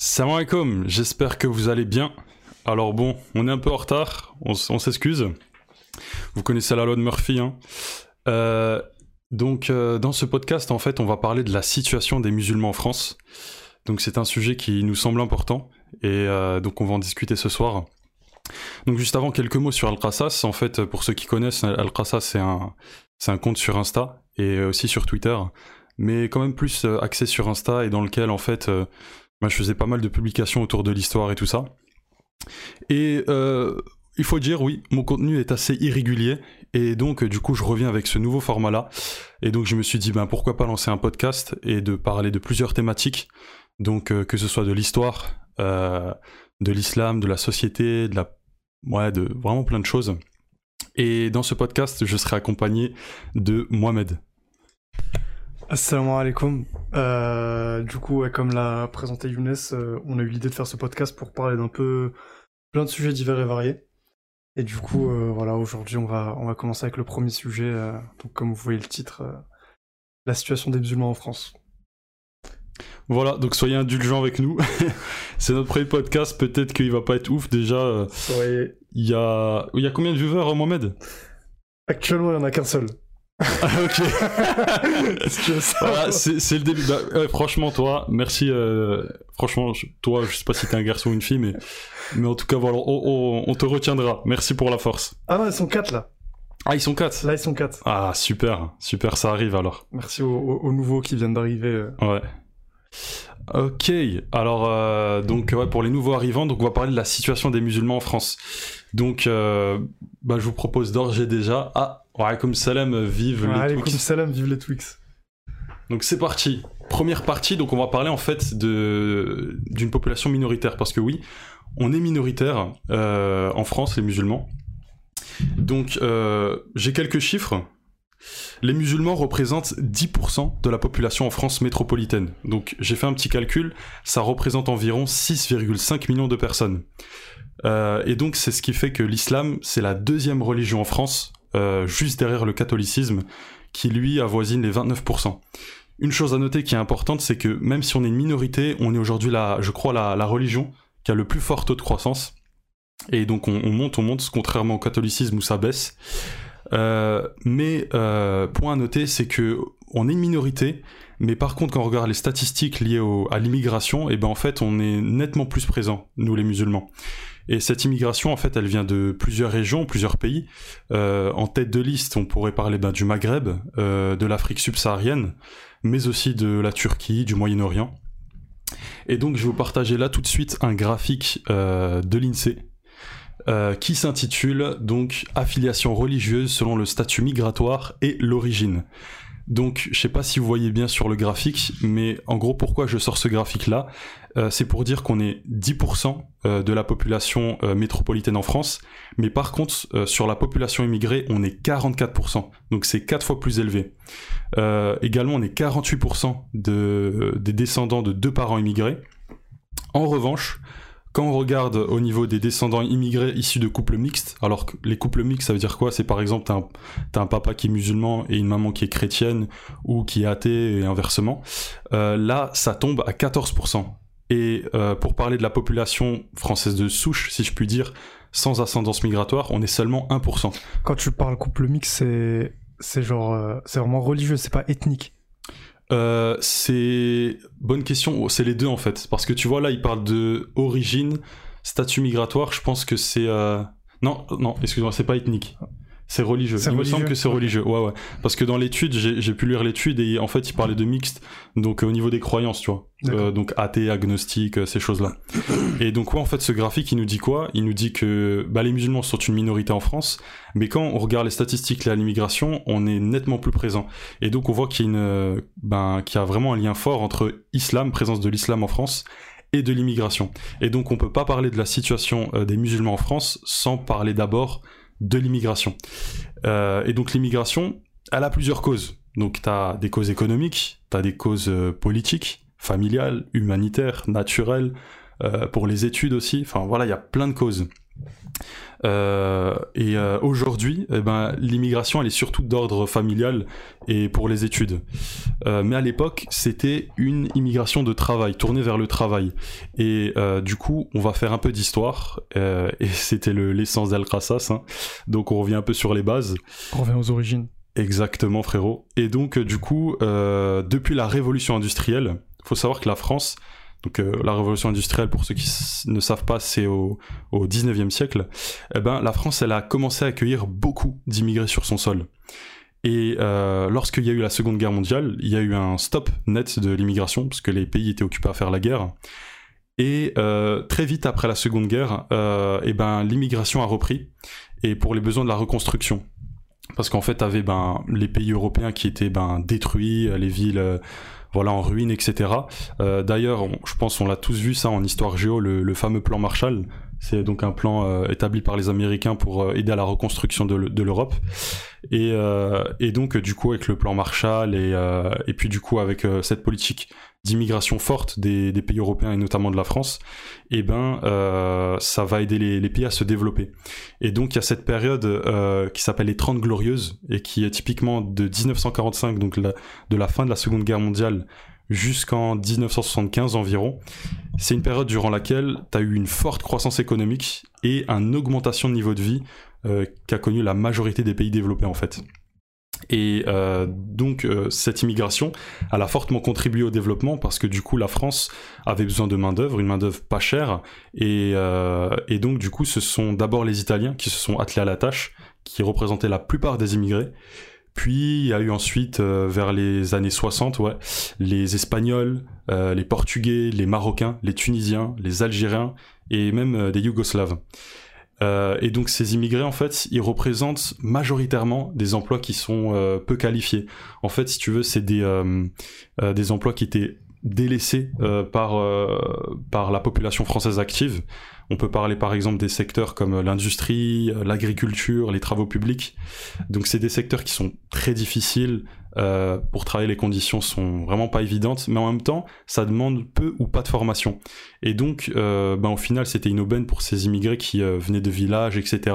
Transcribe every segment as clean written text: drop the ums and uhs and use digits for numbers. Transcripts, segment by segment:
Salam alaikum, j'espère que vous allez bien. Alors bon, on est un peu en retard, on s'excuse. Vous connaissez la loi de Murphy, hein. Donc dans ce podcast, en fait, on va parler de la situation des musulmans en France. Donc c'est un sujet qui nous semble important, et donc on va en discuter ce soir. Donc juste avant, quelques mots sur Al-Qassas. En fait, pour ceux qui connaissent, Al-Qassas, c'est un compte sur Insta, et aussi sur Twitter, mais quand même plus axé sur Insta, et dans lequel, en fait... moi, je faisais pas mal de publications autour de l'histoire et tout ça. Et il faut dire, oui, mon contenu est assez irrégulier. Et donc, du coup, je reviens avec ce nouveau format-là. Et donc, je me suis dit, ben, pourquoi pas lancer un podcast et de parler de plusieurs thématiques. Donc, que ce soit de l'histoire, de l'islam, de la société, de vraiment plein de choses. Et dans ce podcast, je serai accompagné de Mohamed. Assalamu alaikum. Du coup, comme l'a présenté Younes, on a eu l'idée de faire ce podcast pour parler d'un peu plein de sujets divers et variés. Et du coup, voilà, aujourd'hui, on va commencer avec le premier sujet. Donc, comme vous voyez le titre, la situation des musulmans en France. Voilà, donc soyez indulgents avec nous. C'est notre premier podcast, peut-être qu'il va pas être ouf déjà. Il y a combien de viewers, Mohamed? Actuellement, il n'y en a qu'un seul. Ah, ok. Voilà, c'est le début. Bah, franchement, toi, merci. Franchement, toi, je sais pas si t'es un garçon ou une fille, mais en tout cas, voilà, on te retiendra. Merci pour la force. Ah non, ils sont 4 là. Ah, ils sont 4. Là, ils sont 4. Ah, super, super, ça arrive alors. Merci aux nouveaux qui viennent d'arriver. Ouais. Ok, alors donc ouais, pour les nouveaux arrivants, donc on va parler de la situation des musulmans en France. Donc je vous propose d'ores et déjà. Ah, wa'alaikum salam, vive les Twix. Wa'alaikum salam, vive les Twix. Donc c'est parti. Première partie, donc on va parler en fait d'une population minoritaire, parce que oui, on est minoritaire en France, les musulmans. Donc j'ai quelques chiffres. Les musulmans représentent 10% de la population en France métropolitaine. Donc j'ai fait un petit calcul, ça représente environ 6,5 millions de personnes. Et donc c'est ce qui fait que l'islam, c'est la deuxième religion en France, juste derrière le catholicisme, qui lui avoisine les 29%. Une chose à noter qui est importante, c'est que même si on est une minorité, on est aujourd'hui, la religion qui a le plus fort taux de croissance. Et donc on monte, contrairement au catholicisme où ça baisse. Mais point à noter, c'est que on est une minorité, mais par contre quand on regarde les statistiques liées à l'immigration, et ben en fait on est nettement plus présent, nous les musulmans. Et cette immigration en fait elle vient de plusieurs régions, plusieurs pays. En tête de liste on pourrait parler du Maghreb, de l'Afrique subsaharienne, mais aussi de la Turquie, du Moyen-Orient. Et donc je vais vous partager là tout de suite un graphique de l'INSEE. Qui s'intitule donc « Affiliation religieuse selon le statut migratoire et l'origine ». Donc, je sais pas si vous voyez bien sur le graphique, mais en gros, pourquoi je sors ce graphique-là, c'est pour dire qu'on est 10% de la population métropolitaine en France, mais par contre, sur la population immigrée, on est 44%, donc c'est 4 fois plus élevé. Également, on est 48% des descendants de 2 parents immigrés. En revanche, quand on regarde au niveau des descendants immigrés issus de couples mixtes, alors que les couples mixtes, ça veut dire quoi? C'est par exemple, t'as un papa qui est musulman et une maman qui est chrétienne ou qui est athée et inversement. Là, ça tombe à 14%. Et pour parler de la population française de souche, si je puis dire, sans ascendance migratoire, on est seulement 1%. Quand tu parles couple mixte, c'est vraiment religieux, c'est pas ethnique. C'est... Bonne question, c'est les deux en fait. Parce que tu vois là, il parle de origine, statut migratoire, je pense que c'est... Non, excuse-moi, c'est pas ethnique. C'est religieux. Il me semble que c'est religieux. Ouais. Parce que dans l'étude, j'ai pu lire l'étude et en fait, il parlait de mixte, donc au niveau des croyances, tu vois. Donc athée, agnostique, ces choses-là. Et donc ouais, en fait, ce graphique, il nous dit quoi? Il nous dit que les musulmans sont une minorité en France, mais quand on regarde les statistiques liées à l'immigration, on est nettement plus présent. Et donc on voit qu'il y a vraiment un lien fort entre islam, présence de l'islam en France, et de l'immigration. Et donc on peut pas parler de la situation des musulmans en France sans parler d'abord de l'immigration. Et donc l'immigration, elle a plusieurs causes. Donc t'as des causes économiques, t'as des causes politiques, familiales, humanitaires, naturelles, pour les études aussi. Enfin voilà, il y a plein de causes. Et aujourd'hui, l'immigration, elle est surtout d'ordre familial et pour les études. Mais à l'époque, c'était une immigration de travail, tournée vers le travail. Et du coup, on va faire un peu d'histoire. Et c'était l'essence d'Al-Qassas. Hein. Donc on revient un peu sur les bases. On revient aux origines. Exactement, frérot. Et donc, du coup, depuis la révolution industrielle, il faut savoir que la France... Donc la révolution industrielle, pour ceux qui ne savent pas, c'est au 19e siècle. La France, elle a commencé à accueillir beaucoup d'immigrés sur son sol. Et lorsqu'il y a eu la Seconde Guerre mondiale, il y a eu un stop net de l'immigration, parce que les pays étaient occupés à faire la guerre. Et très vite après la Seconde Guerre, l'immigration a repris, et pour les besoins de la reconstruction. Parce qu'en fait, t'avais les pays européens qui étaient détruits, les villes... en ruine, etc. D'ailleurs, je pense qu'on l'a tous vu ça en histoire géo, le fameux plan Marshall. C'est donc un plan établi par les Américains pour aider à la reconstruction de l'Europe. Et donc, du coup, avec le plan Marshall et puis du coup avec cette politique d'immigration forte des pays européens et notamment de la France, ça va aider les pays à se développer. Et donc, il y a cette période qui s'appelle les 30 Glorieuses et qui est typiquement de 1945, donc de la fin de la Seconde Guerre mondiale, jusqu'en 1975 environ. C'est une période durant laquelle tu as eu une forte croissance économique et une augmentation de niveau de vie qu'a connue la majorité des pays développés en fait. Et donc cette immigration, elle a fortement contribué au développement parce que du coup la France avait besoin de main-d'œuvre, une main-d'œuvre pas chère. Et donc du coup ce sont d'abord les Italiens qui se sont attelés à la tâche, qui représentaient la plupart des immigrés. Puis il y a eu ensuite, vers les années 60, les Espagnols, les Portugais, les Marocains, les Tunisiens, les Algériens et même des Yougoslaves. Et donc ces immigrés, en fait, ils représentent majoritairement des emplois qui sont peu qualifiés. En fait, si tu veux, c'est des emplois qui étaient délaissés par la population française active. On peut parler par exemple des secteurs comme l'industrie, l'agriculture, les travaux publics. Donc c'est des secteurs qui sont très difficiles pour travailler, les conditions sont vraiment pas évidentes, mais en même temps ça demande peu ou pas de formation. Et donc au final c'était une aubaine pour ces immigrés qui venaient de villages, etc.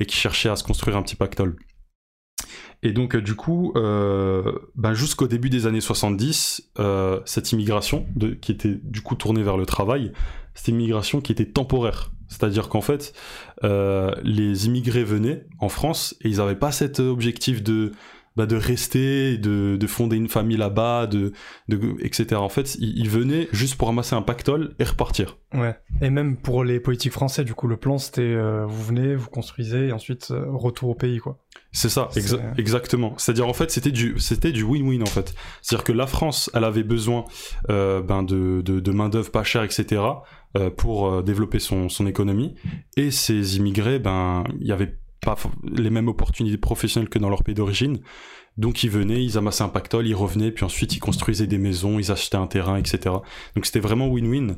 et qui cherchaient à se construire un petit pactole. Et donc du coup, jusqu'au début des années 70, cette immigration qui était du coup tournée vers le travail, c'était une immigration qui était temporaire. C'est-à-dire qu'en fait, les immigrés venaient en France et ils n'avaient pas cet objectif de rester, de fonder une famille là-bas, etc. En fait, ils venaient juste pour amasser un pactole et repartir. Ouais. Et même pour les politiques français, du coup, le plan, c'était vous venez, vous construisez, et ensuite retour au pays, quoi. C'est ça, exactement. C'est-à-dire, en fait, c'était du win-win, en fait. C'est-à-dire que la France, elle avait besoin de main-d'œuvre pas chère, etc., pour développer son économie. Et ces immigrés, il y avait pas les mêmes opportunités professionnelles que dans leur pays d'origine. Donc ils venaient, ils amassaient un pactole, ils revenaient, puis ensuite ils construisaient des maisons, ils achetaient un terrain, etc. Donc c'était vraiment win-win.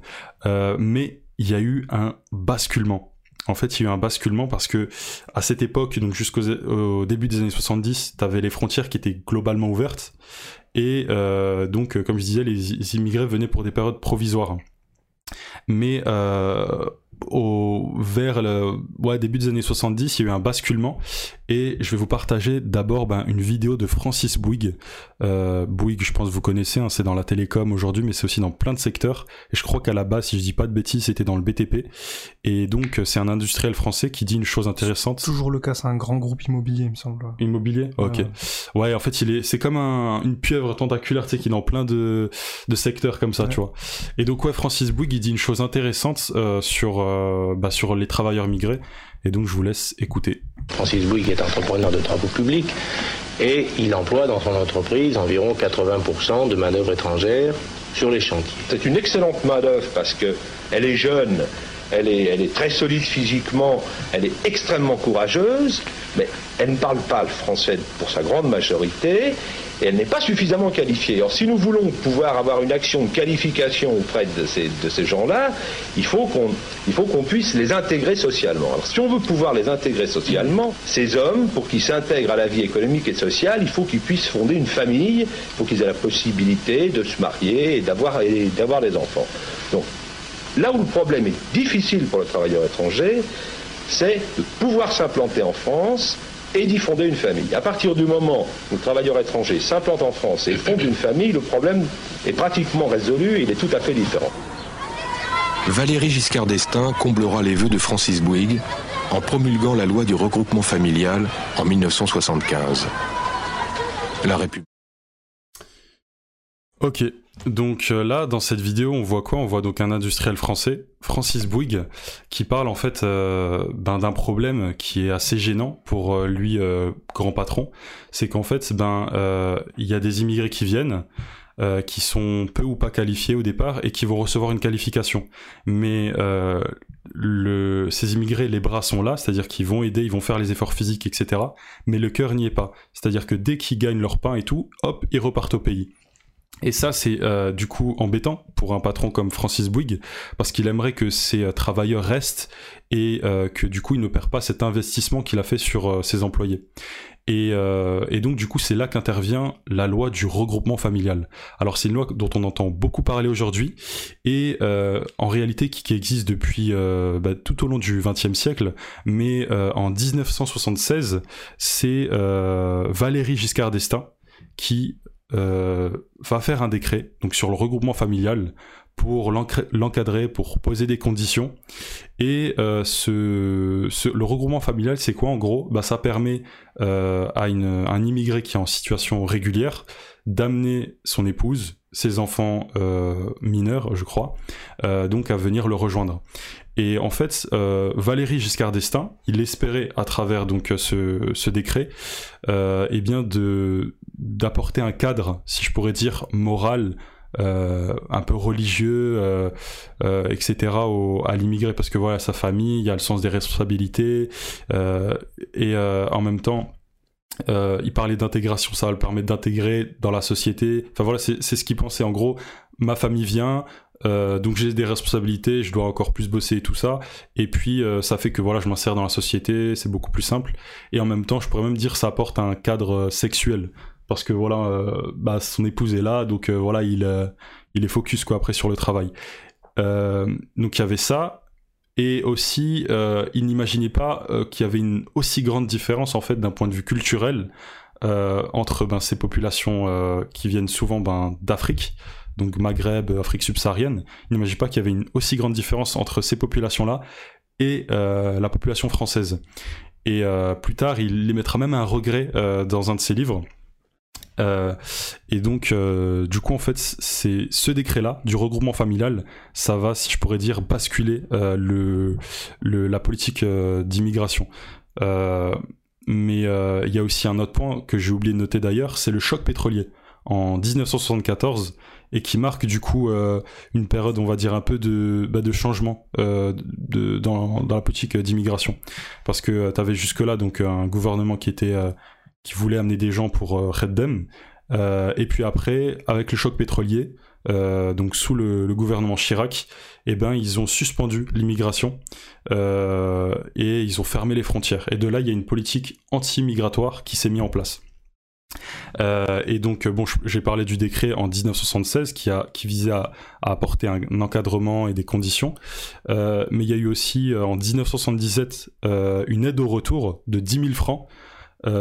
Mais il y a eu un basculement. En fait, il y a eu un basculement parce que à cette époque, donc jusqu'au début des années 70, t'avais les frontières qui étaient globalement ouvertes. Et donc, comme je disais, les immigrés venaient pour des périodes provisoires. Mais début des années 70, il y a eu un basculement. Et je vais vous partager d'abord une vidéo de Francis Bouygues. Bouygues, je pense que vous connaissez, hein, c'est dans la télécom aujourd'hui, mais c'est aussi dans plein de secteurs. Et je crois qu'à la base, si je dis pas de bêtises, c'était dans le BTP. Et donc, c'est un industriel français qui dit une chose intéressante. C'est toujours le cas, c'est un grand groupe immobilier, il me semble. Immobilier ? Ok. Ouais, en fait, c'est comme une pieuvre tentaculaire, tu sais, qui est dans plein de secteurs comme ça, ouais. Tu vois. Et donc, ouais, Francis Bouygues, il dit une chose intéressante sur les travailleurs migrés. Et donc, je vous laisse écouter. Francis Bouygues est entrepreneur de travaux publics et il emploie dans son entreprise environ 80% de main-d'œuvre étrangère sur les chantiers. C'est une excellente main-d'œuvre parce qu'elle est jeune, elle est très solide physiquement, elle est extrêmement courageuse, mais elle ne parle pas le français pour sa grande majorité et elle n'est pas suffisamment qualifiée. Alors, si nous voulons pouvoir avoir une action de qualification auprès de ces gens-là, il faut qu'on puisse les intégrer socialement. Alors, si on veut pouvoir les intégrer socialement, ces hommes, pour qu'ils s'intègrent à la vie économique et sociale, il faut qu'ils puissent fonder une famille, il faut qu'ils aient la possibilité de se marier et d'avoir des enfants. Donc, là où le problème est difficile pour le travailleur étranger, c'est de pouvoir s'implanter en France et d'y fonder une famille. À partir du moment où le travailleur étranger s'implante en France et fonde une famille, le problème est pratiquement résolu, il est tout à fait différent. Valéry Giscard d'Estaing comblera les vœux de Francis Bouygues en promulguant la loi du regroupement familial en 1975. La République. Ok, donc là, dans cette vidéo, on voit quoi? On voit donc un industriel français, Francis Bouygues, qui parle en fait d'un problème qui est assez gênant pour lui, grand patron. C'est qu'en fait, il y a des immigrés qui viennent, qui sont peu ou pas qualifiés au départ et qui vont recevoir une qualification. Mais ces immigrés, les bras sont là, c'est-à-dire qu'ils vont aider, ils vont faire les efforts physiques, etc. Mais le cœur n'y est pas. C'est-à-dire que dès qu'ils gagnent leur pain et tout, hop, ils repartent au pays. Et ça, c'est du coup embêtant pour un patron comme Francis Bouygues, parce qu'il aimerait que ses travailleurs restent et que du coup il ne perd pas cet investissement qu'il a fait sur ses employés. Et donc du coup c'est là qu'intervient la loi du regroupement familial. Alors c'est une loi dont on entend beaucoup parler aujourd'hui et en réalité qui existe depuis tout au long du XXe siècle, mais en 1976 c'est Valéry Giscard d'Estaing qui va faire un décret donc sur le regroupement familial pour l'encadrer, pour poser des conditions. Et le regroupement familial, c'est quoi en gros? Ça permet à un immigré qui est en situation régulière d'amener son épouse, ses enfants mineurs, je crois, donc à venir le rejoindre. Et en fait, Valéry Giscard d'Estaing, il espérait à travers donc ce décret, eh bien d'apporter un cadre, si je pourrais dire, moral, un peu religieux, etc. à l'immigré, parce que voilà, sa famille, il y a le sens des responsabilités, et en même temps, il parlait d'intégration, ça va le permettre d'intégrer dans la société. Enfin voilà, c'est ce qu'il pensait en gros. Ma famille vient, donc j'ai des responsabilités, je dois encore plus bosser et tout ça, et puis ça fait que voilà, je m'insère dans la société, c'est beaucoup plus simple. Et en même temps, je pourrais même dire ça apporte un cadre sexuel, parce que voilà, son épouse est là, donc voilà, il est focus quoi après sur le travail. Donc il y avait ça. Et aussi, il n'imaginait pas qu'il y avait une aussi grande différence en fait d'un point de vue culturel entre ces populations qui viennent souvent d'Afrique, donc Maghreb, Afrique subsaharienne. Il n'imaginait pas qu'il y avait une aussi grande différence entre ces populations-là et la population française. Et plus tard, il émettra même un regret dans un de ses livres. Et donc du coup en fait c'est ce décret là du regroupement familial, ça va, si je pourrais dire, basculer la politique d'immigration, mais il y a aussi un autre point que j'ai oublié de noter d'ailleurs, c'est le choc pétrolier en 1974 et qui marque du coup une période, on va dire, un peu de changement dans la politique d'immigration, parce que t'avais jusque là donc un gouvernement qui voulait amener des gens pour Reddem, et puis après, avec le choc pétrolier, donc sous le gouvernement Chirac, ils ont suspendu l'immigration et ils ont fermé les frontières. Et de là, il y a une politique anti-migratoire qui s'est mise en place. Et donc j'ai parlé du décret en 1976 qui visait à apporter un encadrement et des conditions, mais il y a eu aussi en 1977 une aide au retour de 10 000 francs. 10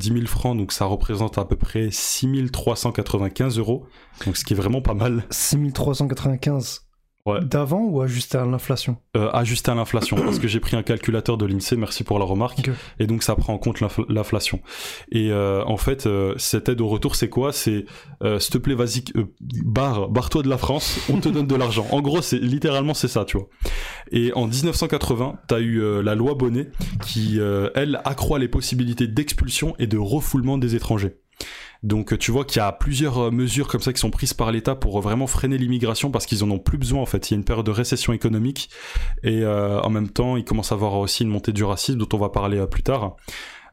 000 francs, donc ça représente à peu près 6 395 euros, donc ce qui est vraiment pas mal. 6 395 ouais. D'avant ou ajusté à l'inflation? Ajusté à l'inflation, parce que j'ai pris un calculateur de l'INSEE, merci pour la remarque, okay. Et donc ça prend en compte l'inflation. Et en fait, cette aide au retour, c'est quoi? C'est s'il te plaît, vas-y, barre-toi de la France, on te donne de l'argent. En gros, littéralement, c'est ça, tu vois. Et en 1980, t'as eu la loi Bonnet qui, elle, accroît les possibilités d'expulsion et de refoulement des étrangers. Donc tu vois qu'il y a plusieurs mesures comme ça qui sont prises par l'État pour vraiment freiner l'immigration, parce qu'ils en ont plus besoin en fait. Il y a une période de récession économique et en même temps il commence à avoir aussi une montée du racisme dont on va parler plus tard.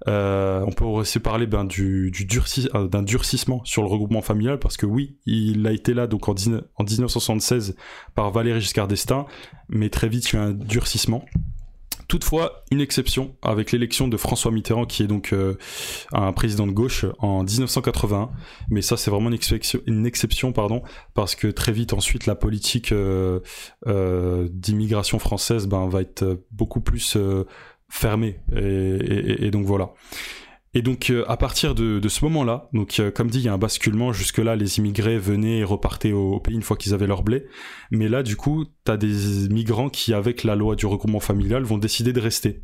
On peut aussi parler d'un durcissement sur le regroupement familial, parce que oui, il a été là donc en 1976 par Valéry Giscard d'Estaing, mais très vite il y a eu un durcissement. Toutefois, une exception avec l'élection de François Mitterrand, qui est donc un président de gauche en 1981. Mais ça, c'est vraiment une exception, parce que très vite ensuite, la politique d'immigration française va être beaucoup plus fermée. Et donc voilà. Et donc à partir de ce moment-là, donc comme dit, il y a un basculement. Jusque-là, les immigrés venaient et repartaient au pays une fois qu'ils avaient leur blé. Mais là, du coup, t'as des migrants qui, avec la loi du regroupement familial, vont décider de rester.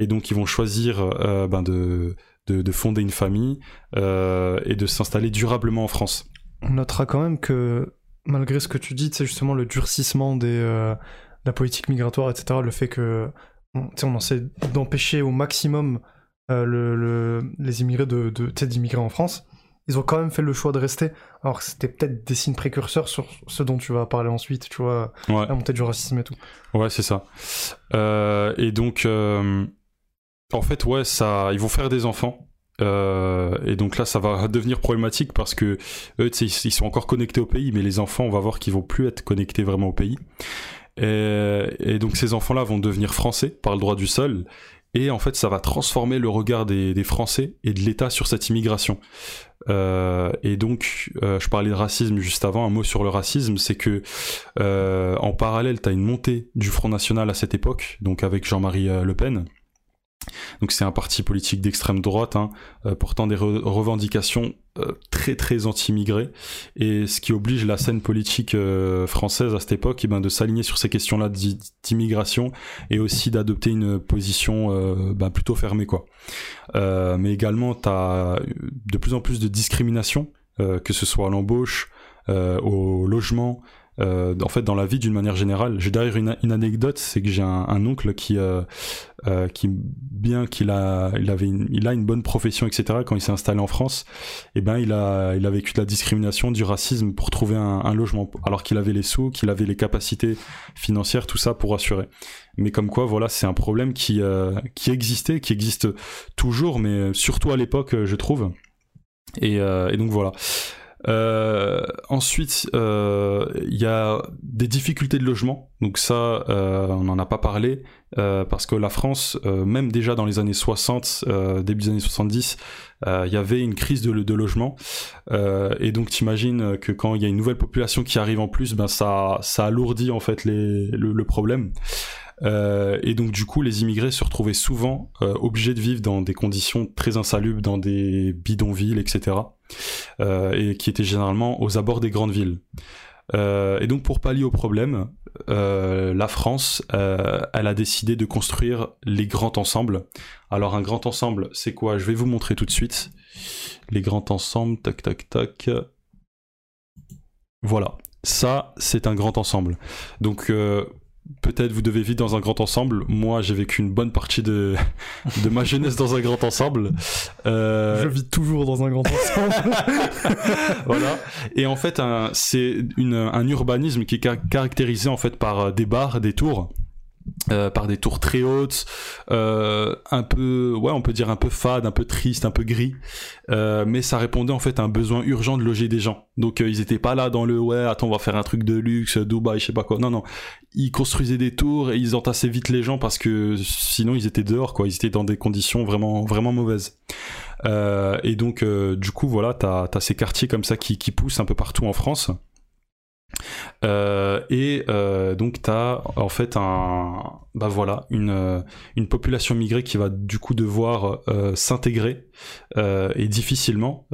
Et donc, ils vont choisir de fonder une famille et de s'installer durablement en France. On notera quand même que, malgré ce que tu dis, c'est justement le durcissement de la politique migratoire, etc., le fait que, on essaie d'empêcher au maximum les immigrés d'immigrer en France, ils ont quand même fait le choix de rester, alors que c'était peut-être des signes précurseurs sur ce dont tu vas parler ensuite, tu vois, ouais. La montée du racisme et tout. Ouais, c'est ça. Et donc, en fait, ouais, ils vont faire des enfants. Et donc là, ça va devenir problématique parce que eux, ils sont encore connectés au pays, mais les enfants, on va voir qu'ils vont plus être connectés vraiment au pays. Et donc, ces enfants-là vont devenir français par le droit du sol. Et en fait, ça va transformer le regard des Français et de l'État sur cette immigration. Et donc, je parlais de racisme juste avant, un mot sur le racisme, c'est que en parallèle, t'as une montée du Front National à cette époque, donc avec Jean-Marie Le Pen. Donc c'est un parti politique d'extrême droite, portant des revendications très très anti-immigrées, et ce qui oblige la scène politique française à cette époque de s'aligner sur ces questions-là d'immigration et aussi d'adopter une position plutôt fermée, quoi. Mais également t'as de plus en plus de discrimination, que ce soit à l'embauche, au logement, en fait dans la vie d'une manière générale. J'ai d'ailleurs une anecdote, c'est que j'ai un oncle qui bien qu'il a, il a une bonne profession, etc., quand il s'est installé en France, il a vécu de la discrimination, du racisme pour trouver un logement, alors qu'il avait les sous, qu'il avait les capacités financières, tout ça pour assurer. Mais comme quoi, voilà, c'est un problème qui existait, qui existe toujours, mais surtout à l'époque, je trouve. Et donc voilà. Ensuite, y a des difficultés de logement. Donc ça, on n'en a pas parlé, parce que la France, même déjà dans les années 60, début des années 70, y avait une crise de logement. Et donc t'imagines que quand il y a une nouvelle population qui arrive en plus, ça alourdit en fait le problème. Et donc du coup, les immigrés se retrouvaient souvent obligés de vivre dans des conditions très insalubres, dans des bidonvilles, etc., et qui étaient généralement aux abords des grandes villes. Et donc pour pallier au problème, la France, elle a décidé de construire les grands ensembles. Alors un grand ensemble, c'est quoi? Je vais vous montrer tout de suite. Les grands ensembles, tac tac tac. Voilà, ça c'est un grand ensemble. Donc peut-être vous devez vivre dans un grand ensemble. Moi, j'ai vécu une bonne partie de ma jeunesse dans un grand ensemble. Je vis toujours dans un grand ensemble. Voilà. Et en fait, c'est un urbanisme qui est caractérisé en fait par des bars, des tours. Par des tours très hautes, un peu, ouais, on peut dire un peu fade, un peu triste, un peu gris, mais ça répondait en fait à un besoin urgent de loger des gens. Donc ils étaient pas là dans le ouais, attends, on va faire un truc de luxe, Dubaï, je sais pas quoi. Non, ils construisaient des tours et ils entassaient vite les gens parce que sinon ils étaient dehors, quoi. Ils étaient dans des conditions vraiment, vraiment mauvaises. Et donc du coup voilà, t'as ces quartiers comme ça qui poussent un peu partout en France. Donc t'as en fait une population migrée qui va du coup devoir s'intégrer et difficilement,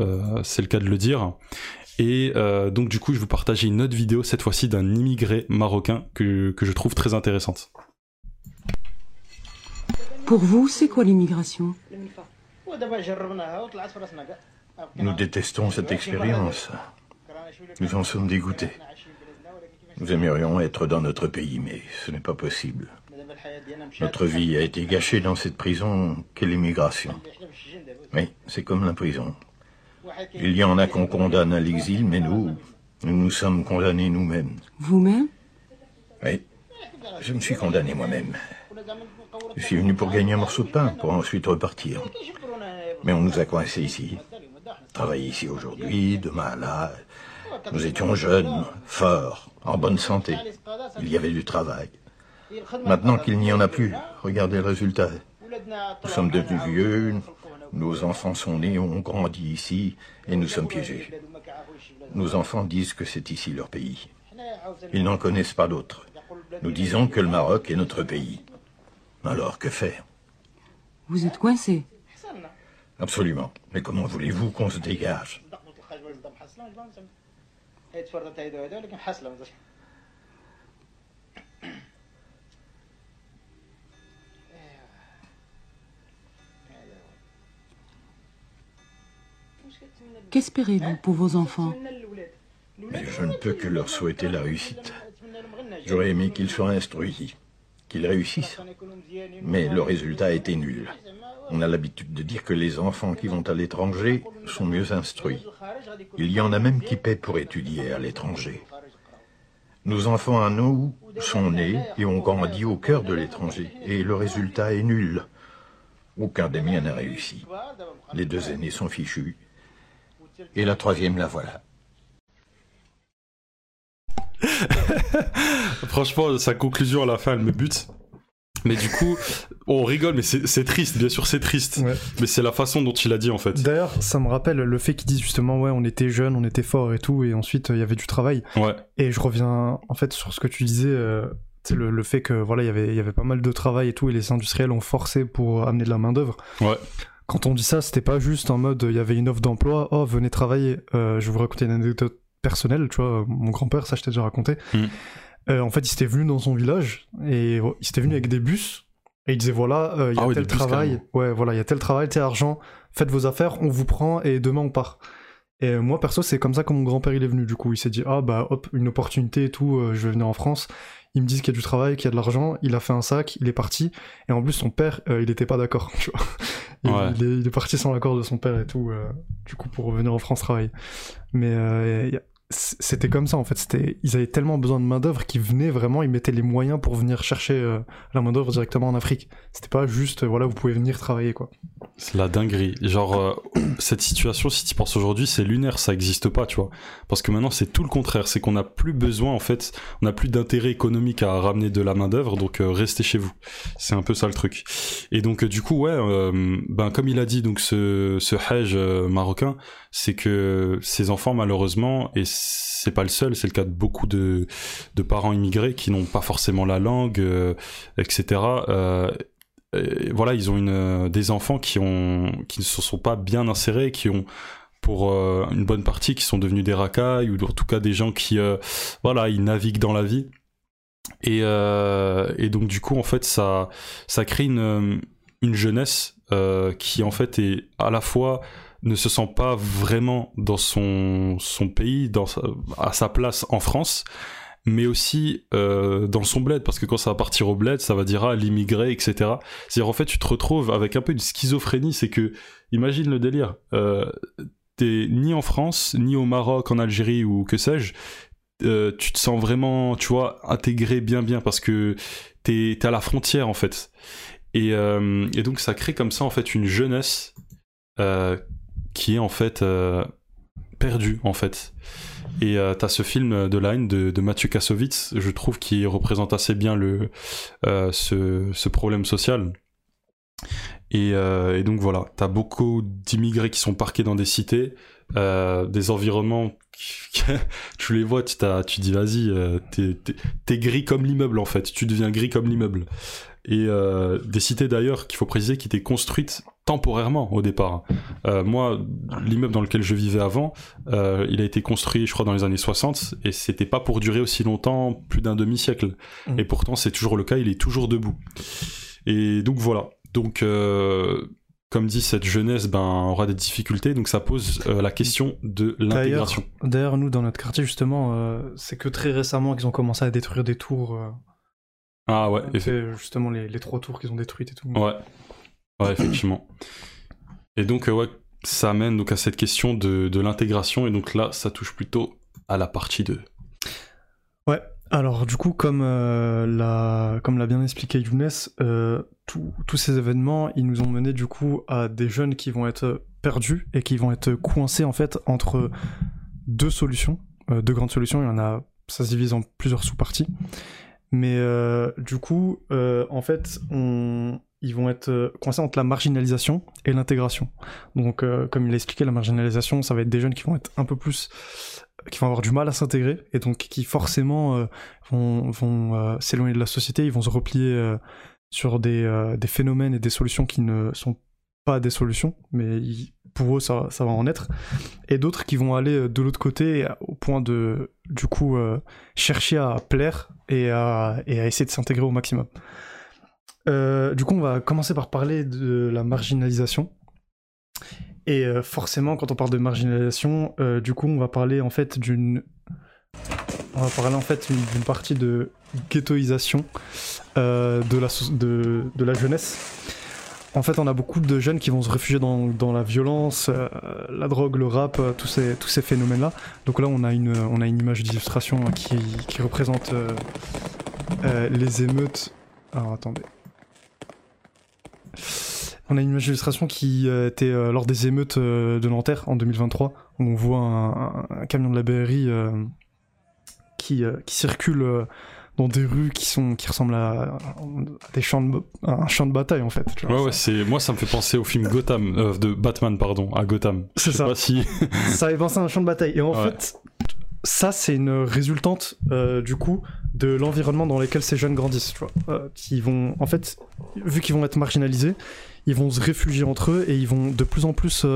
c'est le cas de le dire. Et donc du coup je vais vous partager une autre vidéo, cette fois-ci d'un immigré marocain que je trouve très intéressante. Pour vous, c'est quoi l'immigration? Nous détestons cette expérience. Nous en sommes dégoûtés. Nous aimerions être dans notre pays, mais ce n'est pas possible. Notre vie a été gâchée dans cette prison qu'est l'immigration. Oui, c'est comme la prison. Il y en a qu'on condamne à l'exil, mais nous sommes condamnés nous-mêmes. Vous-même? Oui, je me suis condamné moi-même. Je suis venu pour gagner un morceau de pain, pour ensuite repartir. Mais on nous a coincés ici. Travailler ici aujourd'hui, demain là. Nous étions jeunes, forts, en bonne santé. Il y avait du travail. Maintenant qu'il n'y en a plus, regardez le résultat. Nous sommes devenus vieux, nos enfants sont nés, ont grandi ici et nous sommes piégés. Nos enfants disent que c'est ici leur pays. Ils n'en connaissent pas d'autres. Nous disons que le Maroc est notre pays. Alors, que faire? Vous êtes coincés? Absolument. Mais comment voulez-vous qu'on se dégage? Qu'espérez-vous pour vos enfants? Mais je ne peux que leur souhaiter la réussite. J'aurais aimé qu'ils soient instruits, qu'ils réussissent. Mais le résultat a été nul. On a l'habitude de dire que les enfants qui vont à l'étranger sont mieux instruits. Il y en a même qui paient pour étudier à l'étranger. Nos enfants à nous sont nés et ont grandi au cœur de l'étranger. Et le résultat est nul. Aucun des miens n'a réussi. Les deux aînés sont fichus. Et la troisième, la voilà. Franchement, sa conclusion à la fin, elle me bute. Mais du coup, on rigole, mais c'est triste, bien sûr c'est triste, ouais. Mais c'est la façon dont il a dit en fait. D'ailleurs, ça me rappelle le fait qu'il dise justement, ouais, on était jeunes, on était forts et tout, et ensuite il y avait du travail. Ouais. Et je reviens en fait sur ce que tu disais, le fait que voilà, il y avait pas mal de travail et tout, et les industriels ont forcé pour amener de la main d'œuvre. Ouais. Quand on dit ça, c'était pas juste en mode, il y avait une offre d'emploi, oh venez travailler. Je vais vous raconter une anecdote personnelle, tu vois, mon grand-père, ça je t'ai déjà raconté. Mm. En fait, il s'était venu dans son village et il s'était venu avec des bus et il disait voilà, il y a tel travail, ouais, voilà, il y a tel travail, tel argent, faites vos affaires, on vous prend et demain on part. Et moi perso, c'est comme ça que mon grand-père il est venu. Du coup, il s'est dit ah bah hop, une opportunité et tout, je vais venir en France. Ils me disent qu'il y a du travail, qu'il y a de l'argent, il a fait un sac, il est parti. Et en plus, son père, il était pas d'accord, tu vois. Ouais. Il est parti sans l'accord de son père et tout, du coup, pour revenir en France travailler. Mais c'était comme ça, en fait. Ils avaient tellement besoin de main-d'œuvre qu'ils venaient vraiment, ils mettaient les moyens pour venir chercher la main-d'œuvre directement en Afrique. C'était pas juste, voilà, vous pouvez venir travailler, quoi. C'est la dinguerie. Genre, cette situation, si tu penses aujourd'hui, c'est lunaire, ça existe pas, tu vois. Parce que maintenant, c'est tout le contraire. C'est qu'on n'a plus besoin, en fait, on n'a plus d'intérêt économique à ramener de la main-d'œuvre, donc restez chez vous. C'est un peu ça le truc. Et donc, du coup, ouais, ben, comme il a dit, donc, ce hajj marocain, c'est que ses enfants, malheureusement, et c'est pas le seul, c'est le cas de beaucoup de parents immigrés qui n'ont pas forcément la langue, etc. Et voilà, ils ont des enfants qui ne se sont pas bien insérés, qui ont pour une bonne partie qui sont devenus des racailles, ou en tout cas des gens qui voilà, ils naviguent dans la vie. Et donc du coup en fait ça crée une jeunesse qui en fait est à la fois ne se sent pas vraiment dans son pays, à sa place en France, mais aussi dans son bled, parce que quand ça va partir au bled, ça va dire à l'immigré, etc. C'est-à-dire en fait tu te retrouves avec un peu une schizophrénie, c'est que, imagine le délire, t'es ni en France, ni au Maroc, en Algérie, ou que sais-je, tu te sens vraiment, tu vois, intégré bien, parce que t'es à la frontière en fait. Et donc ça crée comme ça en fait une jeunesse qui est en fait perdu en fait. Et t'as ce film de Line de Mathieu Kassovitz, je trouve, qui représente assez bien ce problème social. Et donc voilà, t'as beaucoup d'immigrés qui sont parqués dans des cités, des environnements, tu les vois, tu dis vas-y, t'es gris comme l'immeuble en fait, tu deviens gris comme l'immeuble. Et des cités d'ailleurs qu'il faut préciser qui étaient construites temporairement au départ. Moi, l'immeuble dans lequel je vivais avant, il a été construit je crois dans les années 60 et c'était pas pour durer aussi longtemps, plus d'un demi-siècle. Et pourtant c'est toujours le cas, il est toujours debout. Et donc voilà, donc comme dit cette jeunesse aura des difficultés, donc ça pose la question de l'intégration. D'ailleurs nous dans notre quartier justement, c'est que très récemment qu'ils ont commencé à détruire des tours... Ah ouais, c'est justement les 3 tours qu'ils ont détruites et tout. Ouais, effectivement. Et donc ouais, ça amène donc à cette question de l'intégration, et donc là ça touche plutôt à la partie 2. Ouais, alors du coup comme l'a bien expliqué Younes, tous ces événements ils nous ont mené du coup à des jeunes qui vont être perdus et qui vont être coincés en fait entre deux solutions, deux grandes solutions, il y en a, ça se divise en plusieurs sous-parties. Mais du coup, en fait, ils vont être coincés entre la marginalisation et l'intégration. Donc, comme il l'a expliqué, la marginalisation, ça va être des jeunes qui vont être un peu plus... qui vont avoir du mal à s'intégrer, et donc qui forcément vont s'éloigner de la société, ils vont se replier sur des phénomènes et des solutions qui ne sont pas des solutions, mais pour eux ça va en être, et d'autres qui vont aller de l'autre côté au point de, du coup, chercher à plaire et à essayer de s'intégrer au maximum. Du coup, on va commencer par parler de la marginalisation. Et forcément, quand on parle de marginalisation, du coup, on va parler en fait d'une partie de ghettoisation de la jeunesse. En fait, on a beaucoup de jeunes qui vont se réfugier dans la violence, la drogue, le rap, tous ces phénomènes-là. Donc là, on a une image d'illustration qui représente les émeutes. Alors attendez. On a une image d'illustration qui était lors des émeutes de Nanterre en 2023. On voit un camion de la BRI qui circule dans des rues qui ressemblent à des à un champ de bataille, en fait. Tu vois, ouais, moi ça me fait penser au film Gotham, de Batman, pardon, à Gotham. C'est ça. Pas si... ça fait penser à un champ de bataille. Et en fait, ça c'est une résultante du coup de l'environnement dans lequel ces jeunes grandissent. Tu vois. Ils vont, en fait, vu qu'ils vont être marginalisés, ils vont se réfugier entre eux et ils vont de plus en plus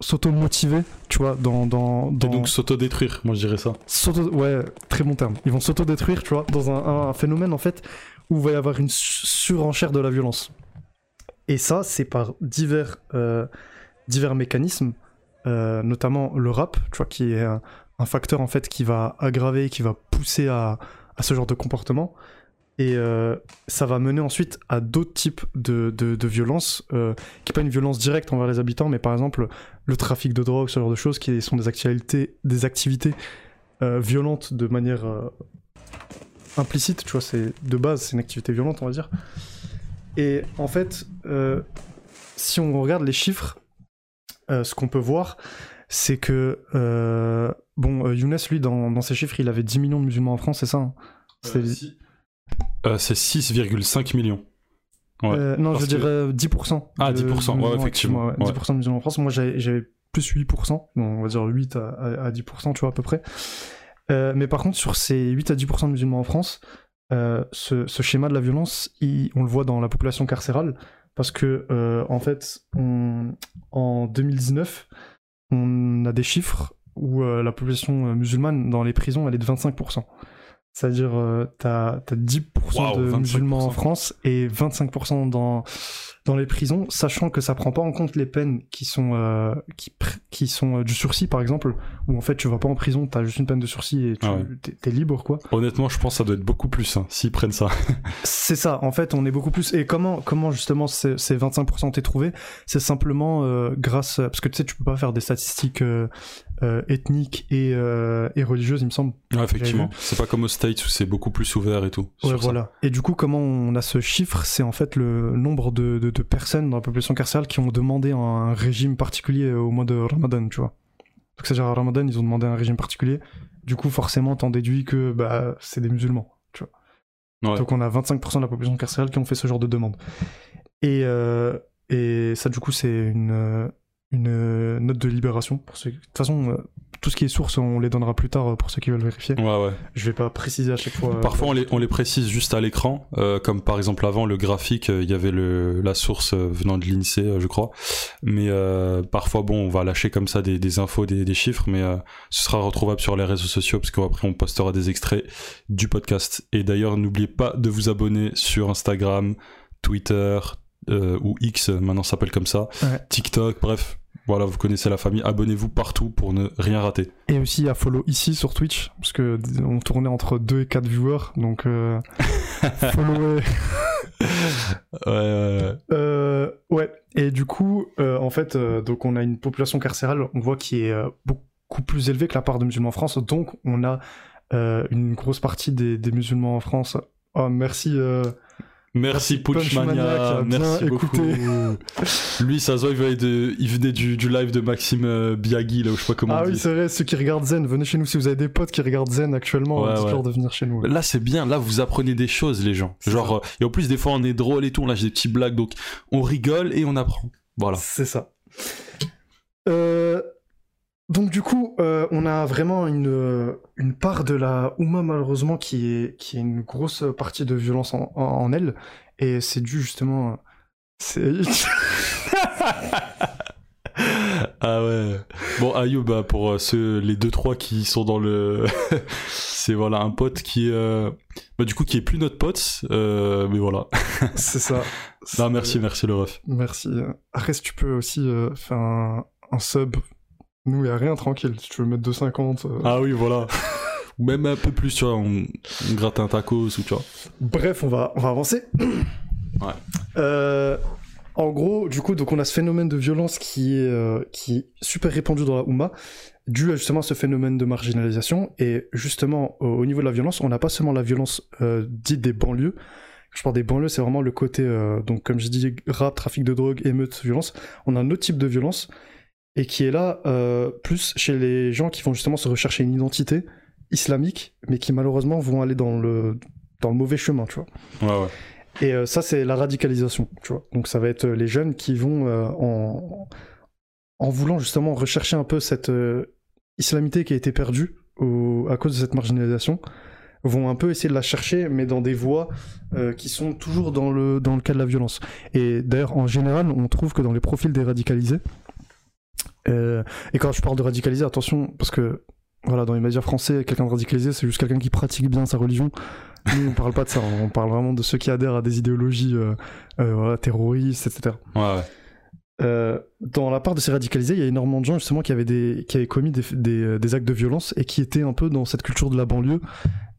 s'auto-motiver, tu vois, dans... Et donc s'auto-détruire, moi je dirais ça. Ouais, très bon terme. Ils vont s'auto-détruire, tu vois, dans un phénomène, en fait, où il va y avoir une surenchère de la violence. Et ça, c'est par divers mécanismes, notamment le rap, tu vois, qui est un facteur, en fait, qui va aggraver, qui va pousser à ce genre de comportement. Et ça va mener ensuite à d'autres types de violences, qui n'est pas une violence directe envers les habitants, mais par exemple le trafic de drogue, ce genre de choses, qui sont des activités violentes de manière implicite, tu vois, c'est de base, c'est une activité violente, on va dire. Et en fait, si on regarde les chiffres, ce qu'on peut voir, c'est que... Younes, lui, dans ses chiffres, il avait 10 millions de musulmans en France, c'est ça, hein? C'est 6,5 millions. Ouais, non, je dirais 10%. Ah, 10%, ouais, effectivement. Ouais, 10% de musulmans en France. Moi, j'avais plus 8%. Bon, on va dire 8 à 10%, tu vois, à peu près. Mais par contre, sur ces 8 à 10% de musulmans en France, ce schéma de la violence, on le voit dans la population carcérale. Parce que, en fait, en 2019, on a des chiffres où la population musulmane dans les prisons, elle est de 25%. C'est-à-dire, t'as 10% de musulmans en France et 25% dans les prisons, sachant que ça prend pas en compte les peines qui sont du sursis, par exemple, où en fait tu vas pas en prison, t'as juste une peine de sursis et t'es libre, quoi. Honnêtement, je pense que ça doit être beaucoup plus, hein, s'ils prennent ça. C'est ça, en fait, on est beaucoup plus. Et comment justement ces 25% t'es trouvé? C'est simplement grâce... Parce que tu sais, tu peux pas faire des statistiques... ethnique et religieuse, il me semble. Ah, effectivement, c'est pas comme aux States où c'est beaucoup plus ouvert et tout. Ouais, voilà. Ça. Et du coup, comment on a ce chiffre? C'est en fait le nombre de personnes dans la population carcérale qui ont demandé un régime particulier au mois de Ramadan, tu vois. Donc, c'est-à-dire à Ramadan, ils ont demandé un régime particulier. Du coup, forcément, t'en déduis que c'est des musulmans, tu vois. Ouais. Donc, on a 25% de la population carcérale qui ont fait ce genre de demande. Et ça, du coup, c'est une note de Libération. Pour ceux... De toute façon, tout ce qui est source, on les donnera plus tard pour ceux qui veulent vérifier. Ouais. Je vais pas préciser à chaque fois. Parfois, on les précise juste à l'écran, comme par exemple avant, le graphique, il y avait la source venant de l'INSEE, je crois. Mais parfois, bon, on va lâcher comme ça des infos, des chiffres, mais ce sera retrouvable sur les réseaux sociaux, parce qu'après, on postera des extraits du podcast. Et d'ailleurs, n'oubliez pas de vous abonner sur Instagram, Twitter, ou X, maintenant ça s'appelle comme ça, TikTok, bref. Voilà, vous connaissez la famille, abonnez-vous partout pour ne rien rater. Et aussi à follow ici sur Twitch, parce qu'on tournait entre 2 et 4 viewers, donc follow. Ouais, et du coup, en fait, donc on a une population carcérale, on voit, qui est beaucoup plus élevée que la part de musulmans en France, donc on a une grosse partie des musulmans en France. Oh, merci... Merci Punchmania, merci beaucoup. Lui, ça se voit, il venait du live de Maxime Biagui, là où je sais pas comment on dit. Ah oui, c'est vrai, ceux qui regardent Zen, venez chez nous. Si vous avez des potes qui regardent Zen actuellement, dites leur de venir chez nous. Là, c'est bien, là, vous apprenez des choses, les gens. Genre, et en plus, des fois, on est drôle et tout, on lâche des petites blagues, donc on rigole et on apprend. Voilà. C'est ça. Donc du coup, on a vraiment une part de la Oumma, malheureusement, qui est une grosse partie de violence en elle, et c'est dû justement... Ah ouais. Bon, Ayoub, bah, pour les 2-3 qui sont dans le... c'est voilà, un pote qui est... Bah, du coup, qui est plus notre pote, mais voilà. C'est ça. Non, merci le ref. Merci. Reste, tu peux aussi faire un sub... Nous, il n'y a rien, tranquille. Si tu veux mettre 2,50... Ah oui, voilà. Ou même un peu plus, tu vois, on gratte un tacos ou tu vois. Bref, on va avancer. Ouais. En gros, du coup, donc on a ce phénomène de violence qui est super répandu dans la Oumma, dû à justement ce phénomène de marginalisation. Et justement, au niveau de la violence, on n'a pas seulement la violence dite des banlieues. Je parle des banlieues, c'est vraiment le côté, donc comme je dis, rap, trafic de drogue, émeute, violence. On a un autre type de violence... et qui est là plus chez les gens qui vont justement se rechercher une identité islamique, mais qui malheureusement vont aller dans le mauvais chemin, tu vois. Ouais, ouais. Et ça, c'est la radicalisation, tu vois. Donc ça va être les jeunes qui vont, en voulant justement rechercher un peu cette islamité qui a été perdue à cause de cette marginalisation, vont un peu essayer de la chercher, mais dans des voies qui sont toujours dans le cas de la violence. Et d'ailleurs, en général, on trouve que dans les profils des radicalisés, et quand je parle de radicaliser, attention, parce que voilà, dans les médias français, quelqu'un de radicalisé, c'est juste quelqu'un qui pratique bien sa religion. Nous, on parle pas de ça, on parle vraiment de ceux qui adhèrent à des idéologies voilà, terroristes, etc. Ouais, ouais. Dans la part de ces radicalisés, il y a énormément de gens justement qui avaient commis des actes de violence et qui étaient un peu dans cette culture de la banlieue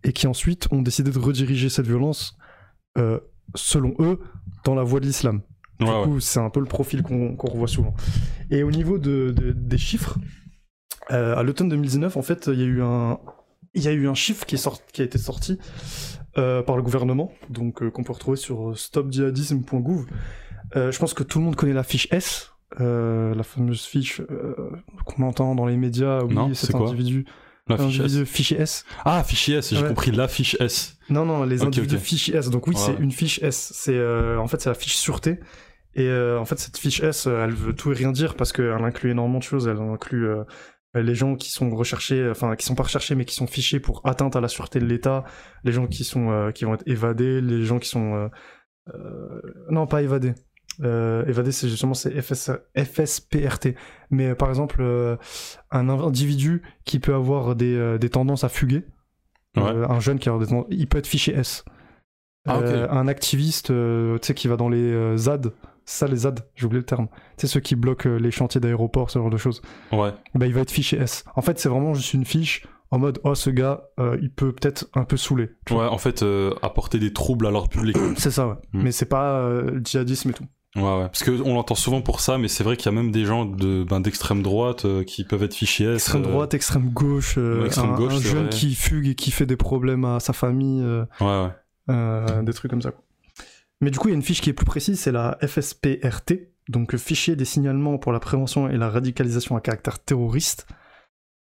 et qui ensuite ont décidé de rediriger cette violence, selon eux, dans la voie de l'islam. Du coup, c'est un peu le profil qu'on revoit souvent. Et au niveau des chiffres, à l'automne 2019, en fait, il y a eu un chiffre qui a été sorti par le gouvernement, donc qu'on peut retrouver sur stopdjihadisme.gouv. Je pense que tout le monde connaît la fiche S, la fameuse fiche qu'on entend dans les médias. Oui, cet individu. La fiche S. Fichier S. Ah, fichier S, j'ai compris, la fiche S. Non, les individus fichier S. Donc oui, c'est une fiche S. C'est, en fait, c'est la fiche sûreté. Et en fait, cette fiche S, elle veut tout et rien dire parce qu'elle inclut énormément de choses. Elle inclut les gens qui sont recherchés, enfin, qui sont pas recherchés, mais qui sont fichés pour atteinte à la sûreté de l'État, les gens qui vont être évadés, les gens qui sont... non, pas évadés. Évadé, c'est justement FSPRT, mais par exemple un individu qui peut avoir des tendances à fuguer, un jeune qui a des tendances, il peut être fiché S. Un activiste, tu sais, qui va dans les ZAD, ça, les ZAD, j'ai oublié le terme, tu sais, ceux qui bloquent les chantiers d'aéroports, ce genre de choses, bah, il va être fiché S. En fait, c'est vraiment juste une fiche en mode « Oh, ce gars, il peut-être un peu saouler. » Ouais, en fait, apporter des troubles à l'ordre public. C'est ça, ouais. Mais c'est pas djihadisme et tout. Ouais, parce qu'on l'entend souvent pour ça, mais c'est vrai qu'il y a même des gens d'extrême droite qui peuvent être fichés S. Extrême droite, extrême gauche, un jeune qui fugue et qui fait des problèmes à sa famille, des trucs comme ça. Mais du coup, il y a une fiche qui est plus précise, c'est la FSPRT, donc Fichier des signalements pour la prévention et la radicalisation à caractère terroriste.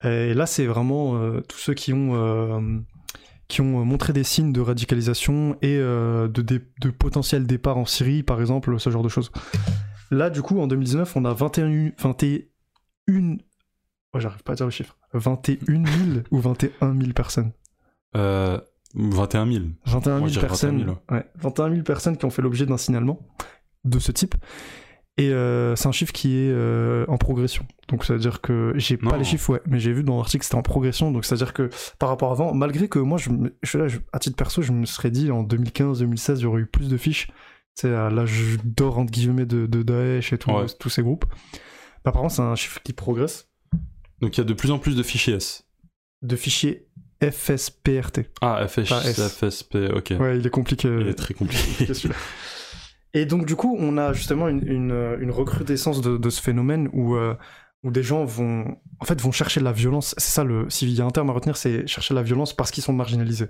Et là, c'est vraiment tous ceux qui ont montré des signes de radicalisation et de potentiel départ en Syrie, par exemple, ce genre de choses. Là, du coup, en 2019, on a 21 000 ou 21 000 personnes. 21 000. 21 000 personnes. 21 000 personnes qui ont fait l'objet d'un signalement de ce type. Et c'est un chiffre qui est en progression. Donc ça veut dire que j'ai pas les chiffres, mais j'ai vu dans l'article que c'était en progression. Donc ça veut dire que par rapport à avant, malgré que moi, à titre perso, je me serais dit en 2015-2016, il y aurait eu plus de fiches. C'est à l'âge d'or, entre guillemets, de Daesh et tout, tous ces groupes. Bah, apparemment, c'est un chiffre qui progresse. Donc il y a de plus en plus de fichiers S. De fichiers FSPRT. Ah, FSP, ok. Ouais, il est compliqué. Il est très compliqué celui-là. Et donc du coup, on a justement une recrudescence de ce phénomène où des gens vont chercher de la violence. C'est ça, s'il y a un terme à retenir, c'est chercher de la violence parce qu'ils sont marginalisés.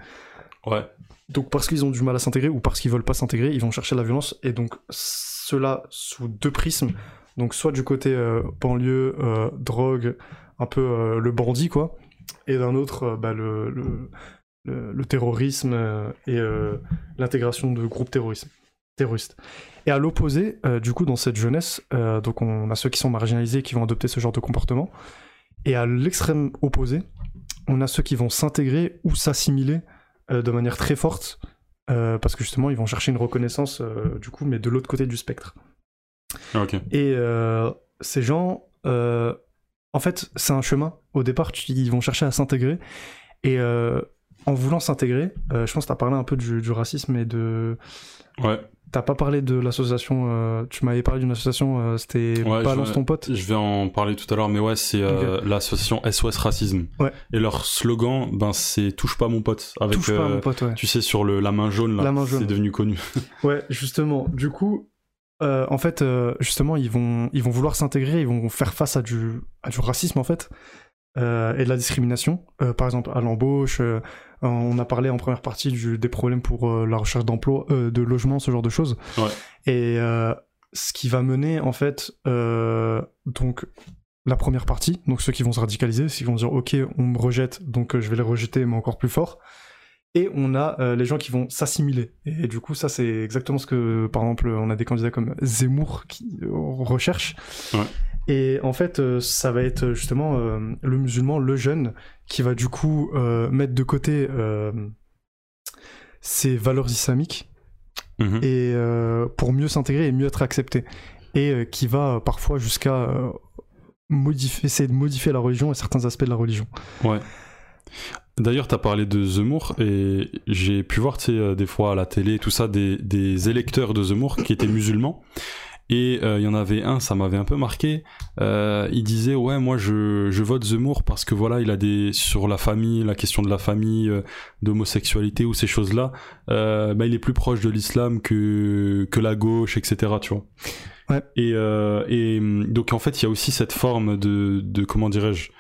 Ouais. Donc parce qu'ils ont du mal à s'intégrer ou parce qu'ils veulent pas s'intégrer, ils vont chercher la violence. Et donc cela sous deux prismes. Donc soit du côté banlieue, drogue, un peu le bandit quoi. Et d'un autre, le terrorisme et l'intégration de groupes terroristes. Et à l'opposé, du coup, dans cette jeunesse, donc on a ceux qui sont marginalisés qui vont adopter ce genre de comportement. Et à l'extrême opposé, on a ceux qui vont s'intégrer ou s'assimiler de manière très forte, parce que justement, ils vont chercher une reconnaissance, du coup, mais de l'autre côté du spectre. Ah, okay. Et ces gens, en fait, c'est un chemin. Au départ, ils vont chercher à s'intégrer. Et en voulant s'intégrer, je pense que tu as parlé un peu du racisme et de... Ouais. T'as pas parlé de l'association, tu m'avais parlé d'une association, c'était ouais, Balance ton pote. Je vais en parler tout à l'heure, mais ouais, c'est okay. L'association SOS Racisme. Ouais. Et leur slogan, ben, c'est Touche pas mon pote. Avec, Touche pas mon pote, ouais. Tu sais, sur la main jaune, là, c'est devenu connu. Ouais, justement. Du coup, en fait, justement, ils vont vouloir s'intégrer, ils vont faire face à du racisme, en fait, et de la discrimination. Par exemple, à l'embauche... on a parlé en première partie des problèmes pour la recherche d'emploi, de logement, ce genre de choses. Ouais. Et ce qui va mener, en fait, donc, la première partie, donc ceux qui vont se radicaliser, ceux qui vont dire « Ok, on me rejette, donc je vais les rejeter, mais encore plus fort ». Et on a les gens qui vont s'assimiler. Et du coup, ça, c'est exactement ce que, par exemple, on a des candidats comme Zemmour qui recherchent. Ouais. Et en fait, ça va être justement le musulman, le jeune, qui va du coup mettre de côté ses valeurs islamiques et, pour mieux s'intégrer et mieux être accepté. Et qui va parfois jusqu'à essayer de modifier la religion et certains aspects de la religion. Ouais. D'ailleurs, tu as parlé de Zemmour et j'ai pu voir des fois à la télé, tout ça, des électeurs de Zemmour qui étaient musulmans. Et il y en avait un, ça m'avait un peu marqué, il disait « Ouais, moi je vote Zemmour parce que voilà, il a sur la famille, la question de la famille, d'homosexualité ou ces choses-là, bah, il est plus proche de l'islam que la gauche, etc. » tu vois. Ouais. Et donc en fait, il y a aussi cette forme de comment dirais-je,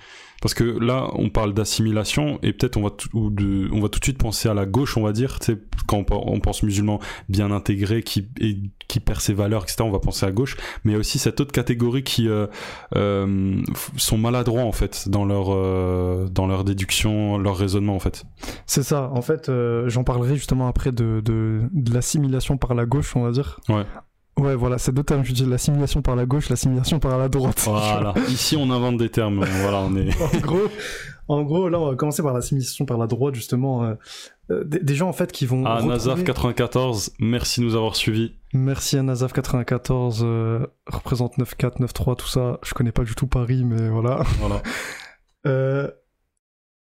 parce que là, on parle d'assimilation et peut-être on va tout de suite penser à la gauche, on va dire. Tu sais, quand on pense musulman bien intégré, qui perd ses valeurs, etc., on va penser à gauche. Mais il y a aussi cette autre catégorie qui sont maladroits, en fait, dans leur déduction, leur raisonnement, en fait. C'est ça. En fait, j'en parlerai justement après de l'assimilation par la gauche, on va dire. Ouais. Ouais, voilà, c'est deux termes, je dis l'assimilation par la gauche, l'assimilation par la droite. Voilà, ici on invente des termes, voilà, on est... en gros, là on va commencer par l'assimilation par la droite, justement, des gens en fait qui vont... À retrouver... Nazaf94, merci de nous avoir suivis. Merci à Nazaf94, représente 94, 93, tout ça, je connais pas du tout Paris, mais voilà. Voilà.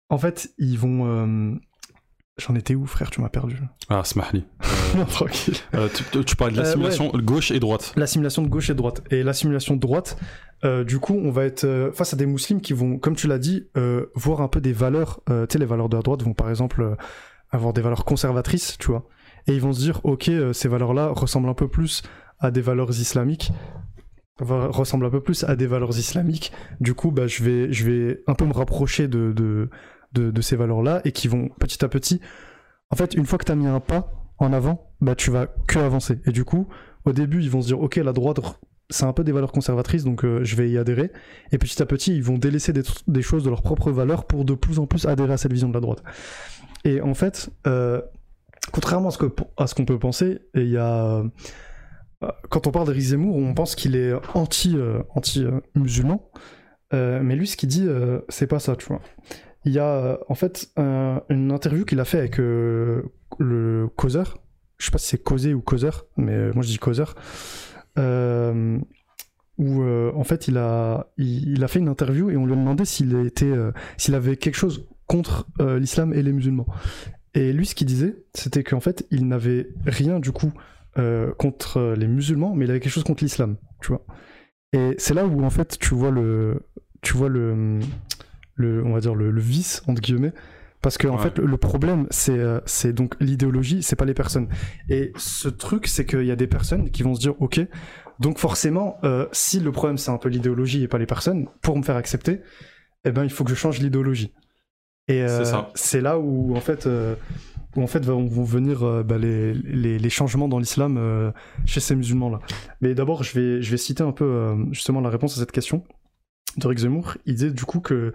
En fait, ils vont... J'en étais où, frère? Tu m'as perdu. Ah, Smahli. Non, tranquille. Tu parlais de l'assimilation gauche et droite. L'assimilation de gauche et droite. Et l'assimilation de droite, du coup, on va être face à des musulmans qui vont, comme tu l'as dit, voir un peu des valeurs. Tu sais, les valeurs de la droite vont, par exemple, avoir des valeurs conservatrices, tu vois. Et ils vont se dire, ok, ces valeurs-là ressemblent un peu plus à des valeurs islamiques. Du coup, bah, je vais un peu me rapprocher de ces valeurs-là et qui vont petit à petit... En fait, une fois que tu as mis un pas en avant, bah, tu vas que avancer. Et du coup, au début, ils vont se dire « Ok, la droite, c'est un peu des valeurs conservatrices, donc je vais y adhérer. » Et petit à petit, ils vont délaisser des choses de leurs propres valeurs pour de plus en plus adhérer à cette vision de la droite. Et en fait, contrairement à ce qu'on peut penser, il y a... Quand on parle d'Éric Zemmour, on pense qu'il est anti-musulman, mais lui, ce qu'il dit, c'est pas ça, tu vois. Il y a en fait une interview qu'il a fait avec le causeur. Je sais pas si c'est causé ou causeur, mais moi je dis causeur. Où en fait il a fait une interview et on lui a demandé s'il avait quelque chose contre l'islam et les musulmans. Et lui, ce qu'il disait, c'était qu'en fait il n'avait rien du coup contre les musulmans, mais il avait quelque chose contre l'islam, tu vois. Et c'est là où en fait tu vois le on va dire le vice entre guillemets, parce que en fait le problème c'est donc l'idéologie, c'est pas les personnes. Et ce truc, c'est qu'il y a des personnes qui vont se dire ok, donc forcément si le problème c'est un peu l'idéologie et pas les personnes, pour me faire accepter, eh ben il faut que je change l'idéologie. Et c'est là où en fait où en fait vont venir les changements dans l'islam chez ces musulmans-là. Mais d'abord, je vais citer un peu justement la réponse à cette question d'Éric Zemmour. Il dit du coup que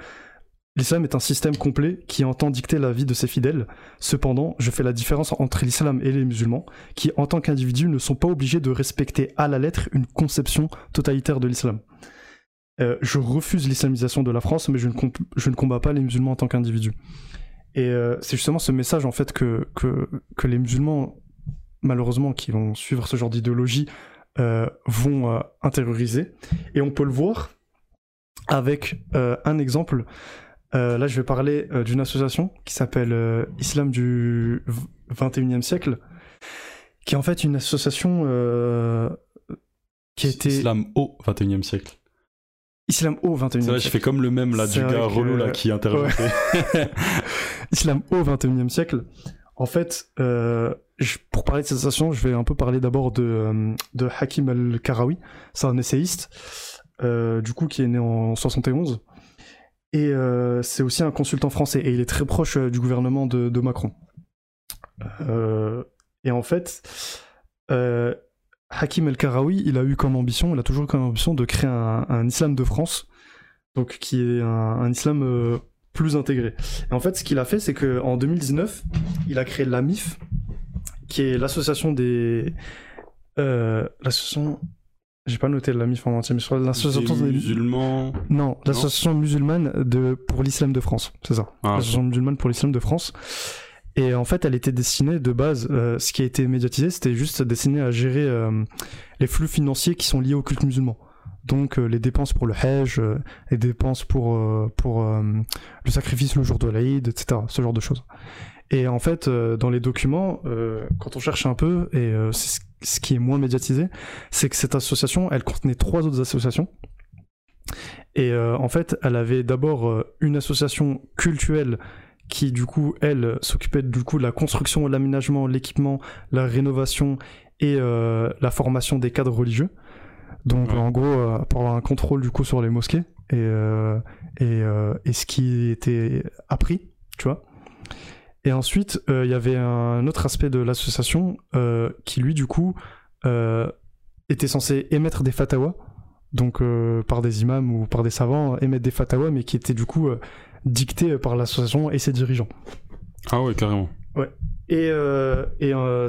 l'islam est un système complet qui entend dicter la vie de ses fidèles. Cependant, je fais la différence entre l'islam et les musulmans, qui en tant qu'individus ne sont pas obligés de respecter à la lettre une conception totalitaire de l'islam. Je refuse l'islamisation de la France, mais je ne combats pas les musulmans en tant qu'individus. Et c'est justement ce message en fait que les musulmans, malheureusement, qui vont suivre ce genre d'idéologie, vont intérioriser. Et on peut le voir avec un exemple. Là, je vais parler d'une association qui s'appelle Islam du 21ème siècle, qui est en fait une association qui a été... Islam au 21ème siècle. Islam au 21ème siècle. Je fais comme le même là, du gars relou là, qui interroge. Ouais. Islam au 21ème siècle. En fait, pour parler de cette association, je vais un peu parler d'abord de Hakim El Karoui. C'est un essayiste, du coup, qui est né en 71. Et c'est aussi un consultant français. Et il est très proche du gouvernement de Macron. Et en fait... Hakim El Karoui, il a toujours eu comme ambition de créer un islam de France, donc qui est un islam plus intégré. Et en fait, ce qu'il a fait, c'est qu'en 2019, il a créé l'AMIF, qui est l'association des... l'association... J'ai pas noté l'AMIF en entier, mais sur l'association des musulmans... Non, l'association musulmane pour l'islam de France, c'est ça. Ah, l'association musulmane pour l'islam de France... Et en fait, elle était destinée de base, ce qui a été médiatisé, c'était juste destiné à gérer les flux financiers qui sont liés au culte musulman. Donc les dépenses pour le Hajj, les dépenses pour le sacrifice le jour de l'Aïd, etc. Ce genre de choses. Et en fait, dans les documents, quand on cherche un peu, et c'est ce qui est moins médiatisé, c'est que cette association, elle contenait 3 autres associations. Et en fait, elle avait d'abord une association cultuelle qui du coup, elle, s'occupait du coup de la construction, l'aménagement, l'équipement, la rénovation et la formation des cadres religieux. Donc en gros, pour avoir un contrôle du coup sur les mosquées et ce qui était appris, tu vois. Et ensuite, il y avait un autre aspect de l'association qui lui du coup était censé émettre des fatawas, donc par des imams ou par des savants, émettre des fatawas, mais qui était du coup... dicté par l'association et ses dirigeants. Ah ouais, carrément. Ouais. Et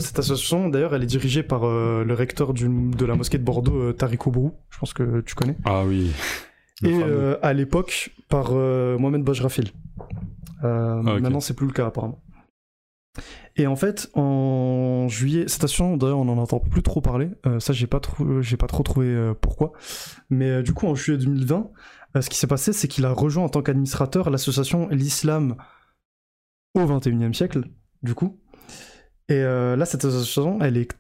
cette association, d'ailleurs, elle est dirigée par le recteur de la mosquée de Bordeaux, Tariq Oubrou, je pense que tu connais. Ah oui. Et à l'époque, par Mohamed Bajrafil. Okay. Maintenant, c'est plus le cas, apparemment. Et en fait, en juillet, cette association, d'ailleurs, on n'en entend plus trop parler. Ça, j'ai pas trop trouvé pourquoi. Mais du coup, en juillet 2020... ce qui s'est passé, c'est qu'il a rejoint en tant qu'administrateur l'association l'Islam au 21ème siècle, du coup. Et là, cette association, elle est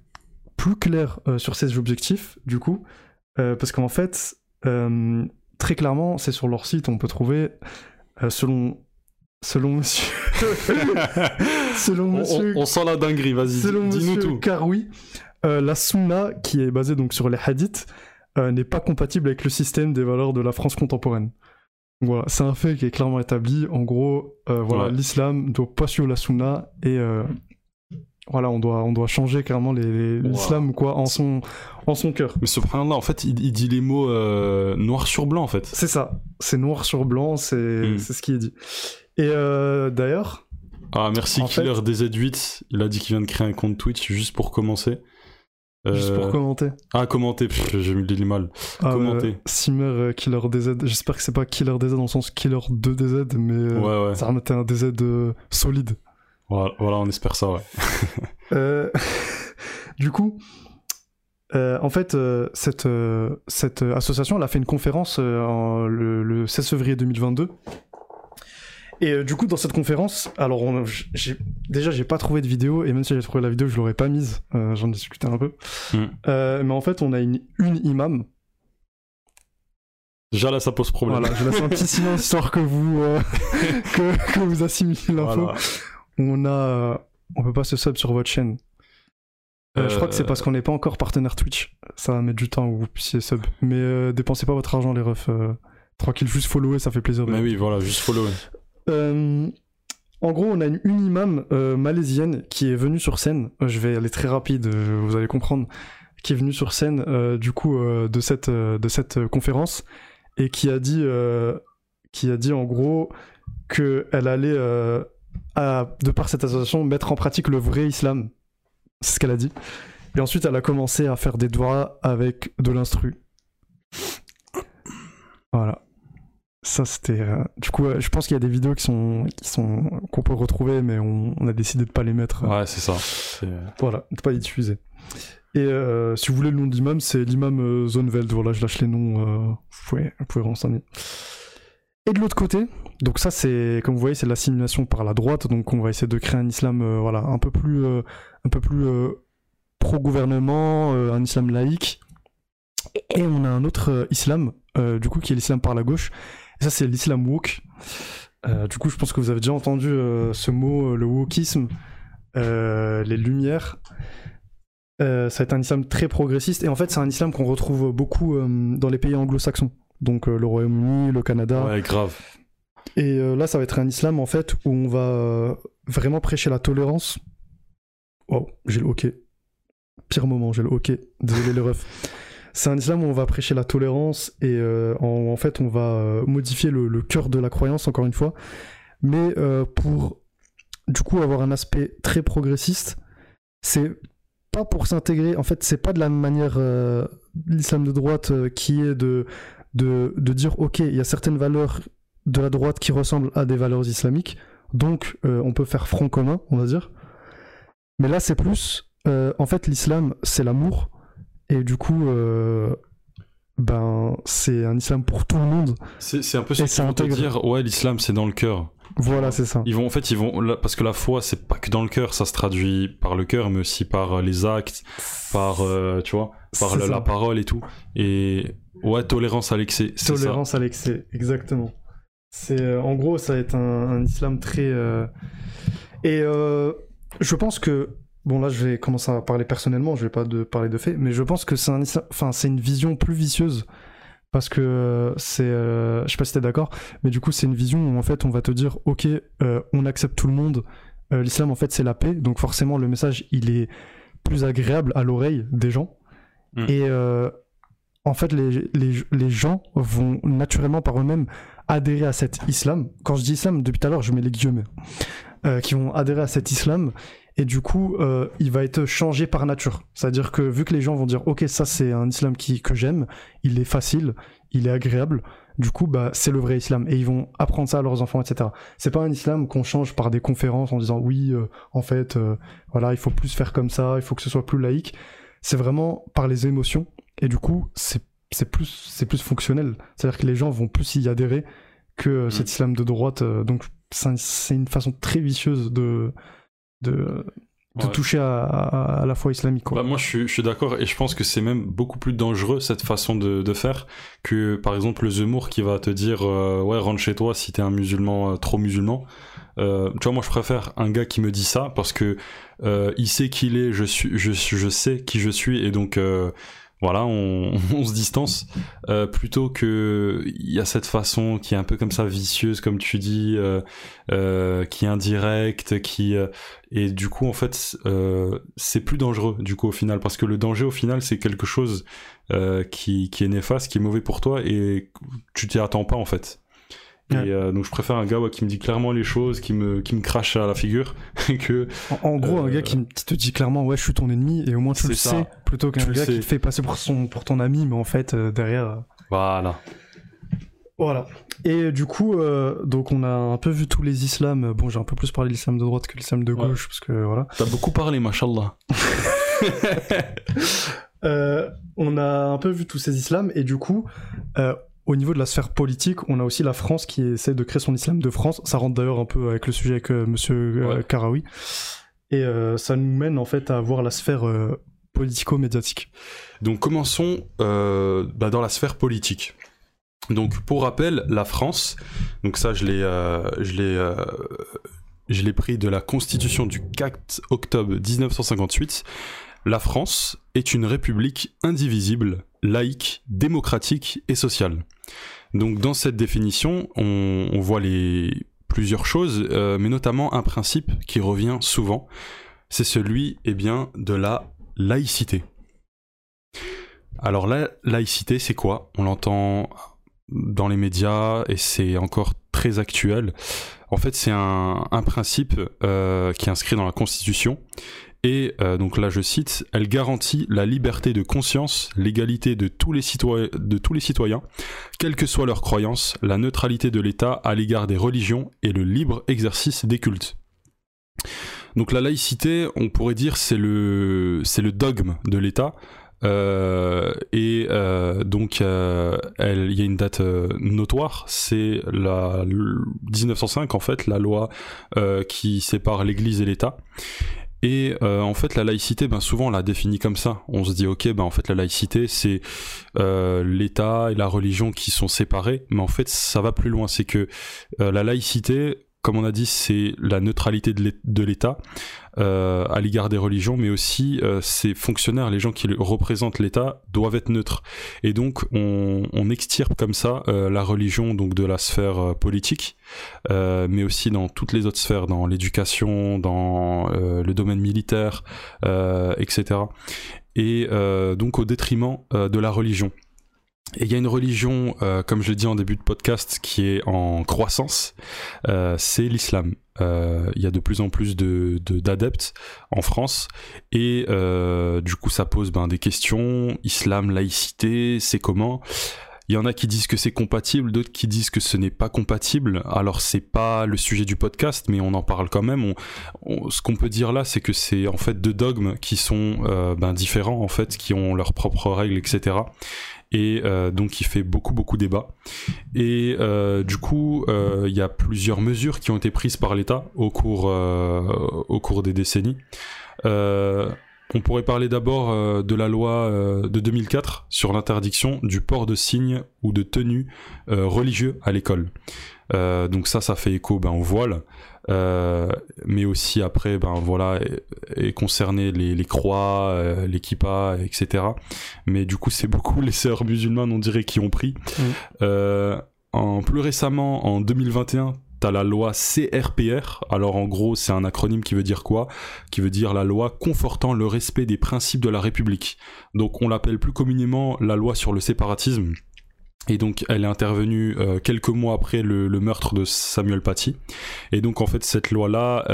plus claire sur ses objectifs, du coup, parce qu'en fait, très clairement, c'est sur leur site, on peut trouver, selon monsieur... selon monsieur... On sent la dinguerie, vas-y, dis-nous tout. Selon monsieur Karoui, la sunna, qui est basée donc sur les hadiths, n'est pas compatible avec le système des valeurs de la France contemporaine. Voilà, c'est un fait qui est clairement établi. En gros, voilà, ouais. L'islam ne doit pas suivre la sunna et voilà, on doit changer clairement l'islam quoi, en son cœur. Mais subhanallah, en fait, il dit les mots noir sur blanc en fait. C'est ça, c'est noir sur blanc, c'est ce qu'il dit. Et d'ailleurs... Ah merci Killer fait... DZ8, il a dit qu'il vient de créer un compte Twitch juste pour commencer. Juste pour commenter. Ah, commenter, j'ai mis le mal. Ah, commenter. Simmer Killer DZ, j'espère que c'est pas Killer DZ dans le sens Killer 2 DZ, mais ouais. Ça remettait un DZ solide. Voilà, on espère ça, ouais. Du coup, en fait, cette association, elle a fait une conférence le 16 février 2022. Et du coup, dans cette conférence, alors j'ai pas trouvé de vidéo, et même si j'avais trouvé la vidéo, je l'aurais pas mise, j'en discutais un peu. Mais en fait, on a une imam. Déjà là, ça pose problème. Voilà, je laisse un petit silence, histoire que vous, que vous assimilez l'info. Voilà. On peut pas se sub sur votre chaîne. Je crois que c'est parce qu'on n'est pas encore partenaire Twitch. Ça va mettre du temps où vous puissiez sub. Mais dépensez pas votre argent, les refs. Tranquille, juste follower, ça fait plaisir. Mais oui, voilà, juste follower. En gros, on a une imam malaisienne qui est venue sur scène, je vais aller très rapide, vous allez comprendre, qui est venue sur scène du coup de cette conférence, et qui a dit en gros qu'elle allait, de par cette association, mettre en pratique le vrai islam. C'est ce qu'elle a dit. Et ensuite, elle a commencé à faire des doigts avec de l'instru. Voilà. Ça, c'était... Du coup, je pense qu'il y a des vidéos qu'on peut retrouver, mais on a décidé de pas les mettre. Ouais, c'est ça. Voilà, de pas les diffuser. Et si vous voulez le nom de l'imam, c'est l'imam Zonveld. Voilà, je lâche les noms. Vous pouvez renseigner. Et de l'autre côté, donc ça, c'est, comme vous voyez, c'est l'assimilation par la droite. Donc on va essayer de créer un islam voilà, un peu plus pro-gouvernement, un islam laïque. Et on a un autre islam, du coup, qui est l'islam par la gauche. Et ça, c'est l'islam woke. Du coup, je pense que vous avez déjà entendu ce mot, le wokisme, les lumières. Ça est un islam très progressiste. Et en fait, c'est un islam qu'on retrouve beaucoup dans les pays anglo-saxons. Donc le Royaume-Uni, le Canada. Ouais, grave. Et là, ça va être un islam, en fait, où on va vraiment prêcher la tolérance. Oh, j'ai le hockey. Pire moment, j'ai le hockey. Désolé les refs. C'est un islam où on va prêcher la tolérance et en fait on va modifier le cœur de la croyance, encore une fois, mais pour du coup avoir un aspect très progressiste. C'est pas pour s'intégrer, en fait c'est pas de la même manière l'islam de droite qui est de dire ok, il y a certaines valeurs de la droite qui ressemblent à des valeurs islamiques, donc on peut faire front commun, on va dire. Mais là c'est plus en fait l'islam c'est l'amour. Et du coup, ben, c'est un islam pour tout le monde. C'est un peu ce qu'ils vont te dire, ouais, l'islam c'est dans le cœur. Voilà, c'est ça. En fait, parce que la foi, c'est pas que dans le cœur, ça se traduit par le cœur, mais aussi par les actes, par, tu vois, par la parole et tout. Et ouais, tolérance à l'excès. Tolérance à l'excès, exactement. En gros, ça va être un islam très... je pense que... Bon là je vais commencer à parler personnellement, je vais pas parler de faits, mais je pense que c'est c'est une vision plus vicieuse, parce que c'est, je sais pas si t'es d'accord, mais du coup c'est une vision où en fait on va te dire ok, on accepte tout le monde, l'islam en fait c'est la paix, donc forcément le message il est plus agréable à l'oreille des gens, et en fait les gens vont naturellement par eux-mêmes adhérer à cet islam, quand je dis islam depuis tout à l'heure je mets les guillemets, qui vont adhérer à cet islam. Et du coup, il va être changé par nature. C'est-à-dire que vu que les gens vont dire « Ok, ça c'est un islam que j'aime, il est facile, il est agréable, du coup bah, c'est le vrai islam. » Et ils vont apprendre ça à leurs enfants, etc. C'est pas un islam qu'on change par des conférences en disant « Oui, en fait, voilà, il faut plus faire comme ça, il faut que ce soit plus laïque. » C'est vraiment par les émotions. Et du coup, c'est plus fonctionnel. C'est-à-dire que les gens vont plus y adhérer que cet islam de droite. Donc c'est une façon très vicieuse de toucher à la foi islamique, quoi. Bah moi je suis d'accord, et je pense que c'est même beaucoup plus dangereux cette façon de faire que par exemple le Zemmour qui va te dire ouais rentre chez toi si t'es un musulman trop musulman. Tu vois, moi je préfère un gars qui me dit ça parce que il sait qui il est, je sais qui je suis, et donc voilà, on se distance, plutôt que il y a cette façon qui est un peu comme ça vicieuse, comme tu dis, qui est indirecte, et du coup en fait c'est plus dangereux du coup au final, parce que le danger au final c'est quelque chose qui est néfaste, qui est mauvais pour toi et tu t'y attends pas en fait. Ouais. Et donc je préfère un gars qui me dit clairement les choses, qui me crache à la figure, que... En gros, un gars qui te dit clairement ouais je suis ton ennemi, et au moins tu le sais, plutôt qu'un gars qui te fait passer pour ton ami, mais en fait derrière... Voilà. Et du coup, donc on a un peu vu tous les islams. Bon, j'ai un peu plus parlé de l'islam de droite que de l'islam de gauche, parce que voilà. T'as beaucoup parlé, mashallah. On a un peu vu tous ces islams, et du coup... au niveau de la sphère politique, on a aussi la France qui essaie de créer son islam de France. Ça rentre d'ailleurs un peu avec le sujet avec Monsieur Karoui. Et ça nous mène en fait à voir la sphère politico-médiatique. Donc commençons dans la sphère politique. Donc pour rappel, la France, donc ça je l'ai pris de la constitution du 4 octobre 1958, la France est une république indivisible, laïque, démocratique et sociale. Donc dans cette définition, on voit les plusieurs choses, mais notamment un principe qui revient souvent, c'est celui de la laïcité. Alors la laïcité, c'est quoi? On l'entend dans les médias et c'est encore très actuel. En fait, c'est un principe qui est inscrit dans la Constitution. Et donc là, je cite, elle garantit la liberté de conscience, l'égalité de tous les citoyens, quelle que soit leur croyance, la neutralité de l'État à l'égard des religions et le libre exercice des cultes. Donc la laïcité, on pourrait dire, c'est le dogme de l'État. Il y a une date notoire, c'est la 1905 en fait, la loi qui sépare l'Église et l'État. Et en fait la laïcité, souvent on la définit comme ça, on se dit ok, en fait la laïcité c'est l'État et la religion qui sont séparés, mais en fait ça va plus loin, c'est que la laïcité, comme on a dit, c'est la neutralité de l'État à l'égard des religions, mais aussi ses fonctionnaires, les gens qui représentent l'État doivent être neutres. Et donc on extirpe comme ça la religion donc de la sphère politique, mais aussi dans toutes les autres sphères, dans l'éducation, dans le domaine militaire, etc. Et donc au détriment de la religion. Et il y a une religion, comme je l'ai dit en début de podcast, qui est en croissance, c'est l'islam. Il y a de plus en plus d'adeptes en France, et du coup ça pose des questions, islam, laïcité, c'est comment ? Il y en a qui disent que c'est compatible, d'autres qui disent que ce n'est pas compatible. Alors c'est pas le sujet du podcast, mais on en parle quand même. Ce qu'on peut dire là, c'est que c'est en fait deux dogmes qui sont différents en fait, qui ont leurs propres règles, etc. Et donc il fait beaucoup débat. Et du coup, il y a plusieurs mesures qui ont été prises par l'État au cours des décennies. On pourrait parler d'abord de la loi de 2004 sur l'interdiction du port de signes ou de tenues religieux à l'école. Donc ça fait écho au voile, mais aussi après est concerné les croix, les kippas, etc. Mais du coup c'est beaucoup les sœurs musulmanes, on dirait, qui ont pris. Mmh. Plus récemment, en 2021, t'as la loi CRPR, alors en gros c'est un acronyme qui veut dire quoi ? Qui veut dire la loi confortant le respect des principes de la République. Donc on l'appelle plus communément la loi sur le séparatisme, et donc elle est intervenue quelques mois après le meurtre de Samuel Paty. Et donc en fait cette loi-là,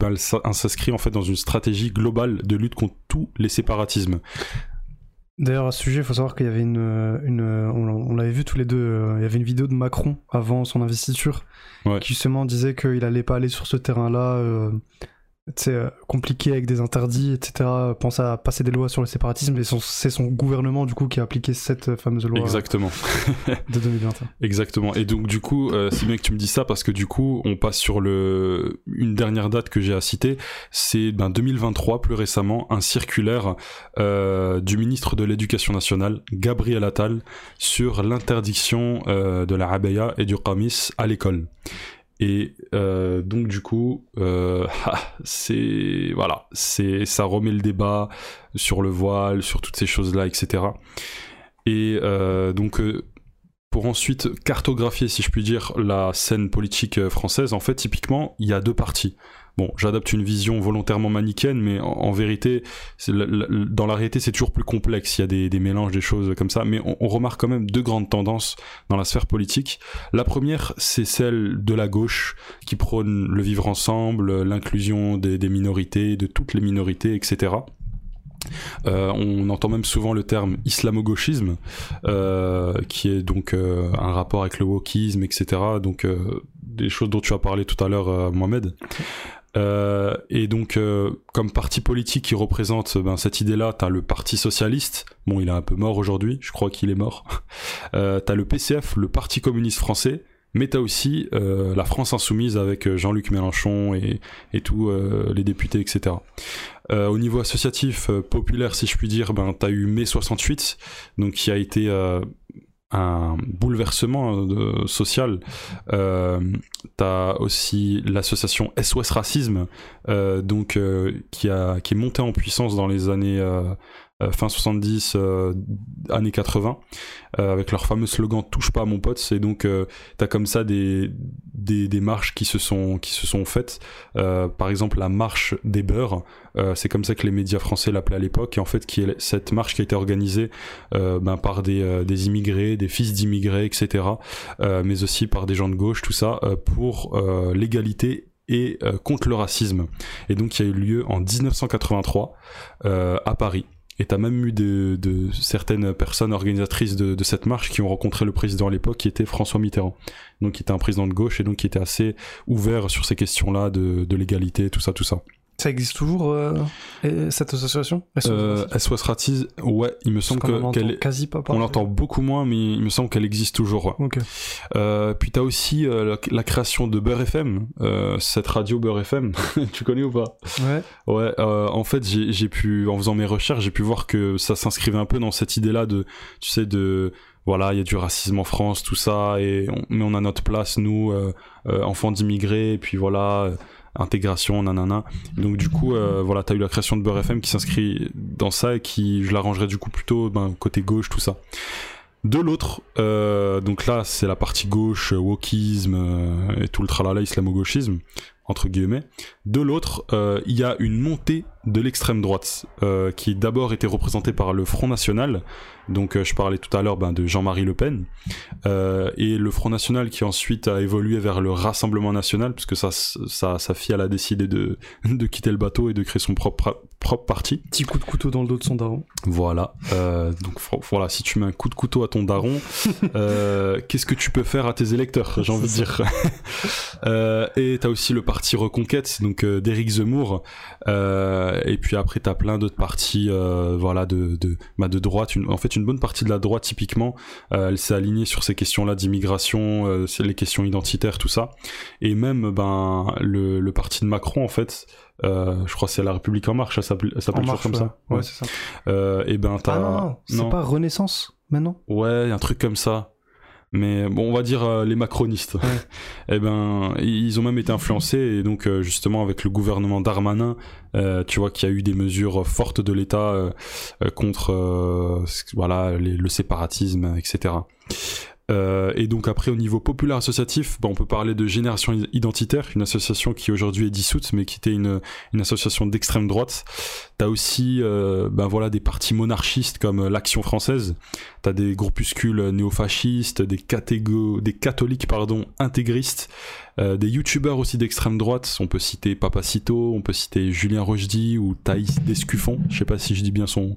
elle s'inscrit en fait dans une stratégie globale de lutte contre tous les séparatismes. D'ailleurs, à ce sujet, il faut savoir qu'il y avait on l'avait vu tous les deux, il y avait une vidéo de Macron avant son investiture, ouais, qui justement disait qu'il allait pas aller sur ce terrain-là, compliqué avec des interdits, etc. Pense à passer des lois sur le séparatisme, et c'est son gouvernement du coup qui a appliqué cette fameuse loi. Exactement. De 2021. Exactement. Et donc du coup, c'est bien que tu me dis ça, parce que du coup, on passe sur une dernière date que j'ai à citer, c'est 2023, plus récemment, un circulaire du ministre de l'Éducation nationale, Gabriel Attal, sur l'interdiction de la abaya et du qamis à l'école. Et donc du coup, ça remet le débat sur le voile, sur toutes ces choses-là, etc. Et pour ensuite cartographier, si je puis dire, la scène politique française, en fait, typiquement, il y a deux partis. Bon, j'adapte une vision volontairement manichéenne, mais en vérité, dans la réalité, c'est toujours plus complexe. Il y a des mélanges, des choses comme ça, mais on remarque quand même deux grandes tendances dans la sphère politique. La première, c'est celle de la gauche, qui prône le vivre ensemble, l'inclusion des minorités, de toutes les minorités, etc. On entend même souvent le terme islamo-gauchisme, qui est donc un rapport avec le wokisme, etc. Donc des choses dont tu as parlé tout à l'heure, Mohamed. Et donc comme parti politique qui représente cette idée-là, t'as le Parti Socialiste, bon il est un peu mort aujourd'hui, je crois qu'il est mort, t'as le PCF, le Parti Communiste Français, mais t'as aussi la France Insoumise avec Jean-Luc Mélenchon et tous les députés, etc. Au niveau associatif, populaire si je puis dire, t'as eu mai 68, donc qui a été un bouleversement social. T'as aussi l'association SOS Racisme, qui est montée en puissance dans les années fin 70, années 80, avec leur fameux slogan « Touche pas à mon pote », et donc t'as comme ça des marches qui se sont faites, par exemple la marche des beurs, c'est comme ça que les médias français l'appelaient à l'époque, et en fait qui est cette marche qui a été organisée par des immigrés, des fils d'immigrés, etc., mais aussi par des gens de gauche, tout ça, pour l'égalité et contre le racisme. Et donc il y a eu lieu en 1983 à Paris. Et t'as même eu de certaines personnes organisatrices de cette marche qui ont rencontré le président à l'époque, qui était François Mitterrand. Donc qui était un président de gauche et donc qui était assez ouvert sur ces questions-là de l'égalité, tout ça, tout ça. Ça existe toujours, cette association SOS Racisme, ouais, il me semble on l'entend beaucoup moins, mais il me semble qu'elle existe toujours. Ouais. Okay. Puis t'as aussi la création de Beur FM, cette radio Beur FM, tu connais ou pas? Ouais. Ouais, en fait, j'ai pu, en faisant mes recherches, j'ai pu voir que ça s'inscrivait un peu dans cette idée-là de, tu sais, de... Voilà, il y a du racisme en France, tout ça, mais on a notre place, nous, enfants d'immigrés, et puis voilà... intégration, nanana. Donc du coup, voilà, t'as eu la création de Beur FM qui s'inscrit dans ça et qui, je l'arrangerais du coup plutôt côté gauche, tout ça. De l'autre, donc là, c'est la partie gauche, wokisme et tout le tralala, islamo-gauchisme, entre guillemets. De l'autre, il y a une montée de l'extrême droite qui d'abord était représentée par le Front National, donc je parlais tout à l'heure de Jean-Marie Le Pen, et le Front National qui ensuite a évolué vers le Rassemblement National, puisque sa fille elle a décidé de quitter le bateau et de créer son propre parti. Petit coup de couteau dans le dos de son daron. Voilà, donc voilà, si tu mets un coup de couteau à ton daron, qu'est-ce que tu peux faire à tes électeurs, j'ai envie de dire. Et t'as aussi le parti Reconquête, donc d'Éric Zemmour, et puis après t'as plein d'autres partis voilà, de droite, en fait une bonne partie de la droite typiquement, elle s'est alignée sur ces questions-là d'immigration, les questions identitaires, tout ça, et même le parti de Macron en fait, je crois que c'est La République En Marche, ça s'appelle toujours comme ça. Ouais, c'est ça. Et ben t'as... Ah non, c'est pas Renaissance maintenant? Ouais, un truc comme ça. Mais bon, on va dire les macronistes. Ouais. Et ben, ils ont même été influencés, et donc justement avec le gouvernement Darmanin, tu vois qu'il y a eu des mesures fortes de l'État contre voilà, le séparatisme, etc. Et donc après au niveau populaire associatif, on peut parler de Génération Identitaire, une association qui aujourd'hui est dissoute mais qui était une association d'extrême droite. T'as aussi voilà, des partis monarchistes comme l'Action Française, t'as des groupuscules néofascistes, des catholiques intégristes, des youtubeurs aussi d'extrême droite, on peut citer Papacito, on peut citer Julien Rochdy ou Thaïs Descuffon, je sais pas si je dis bien son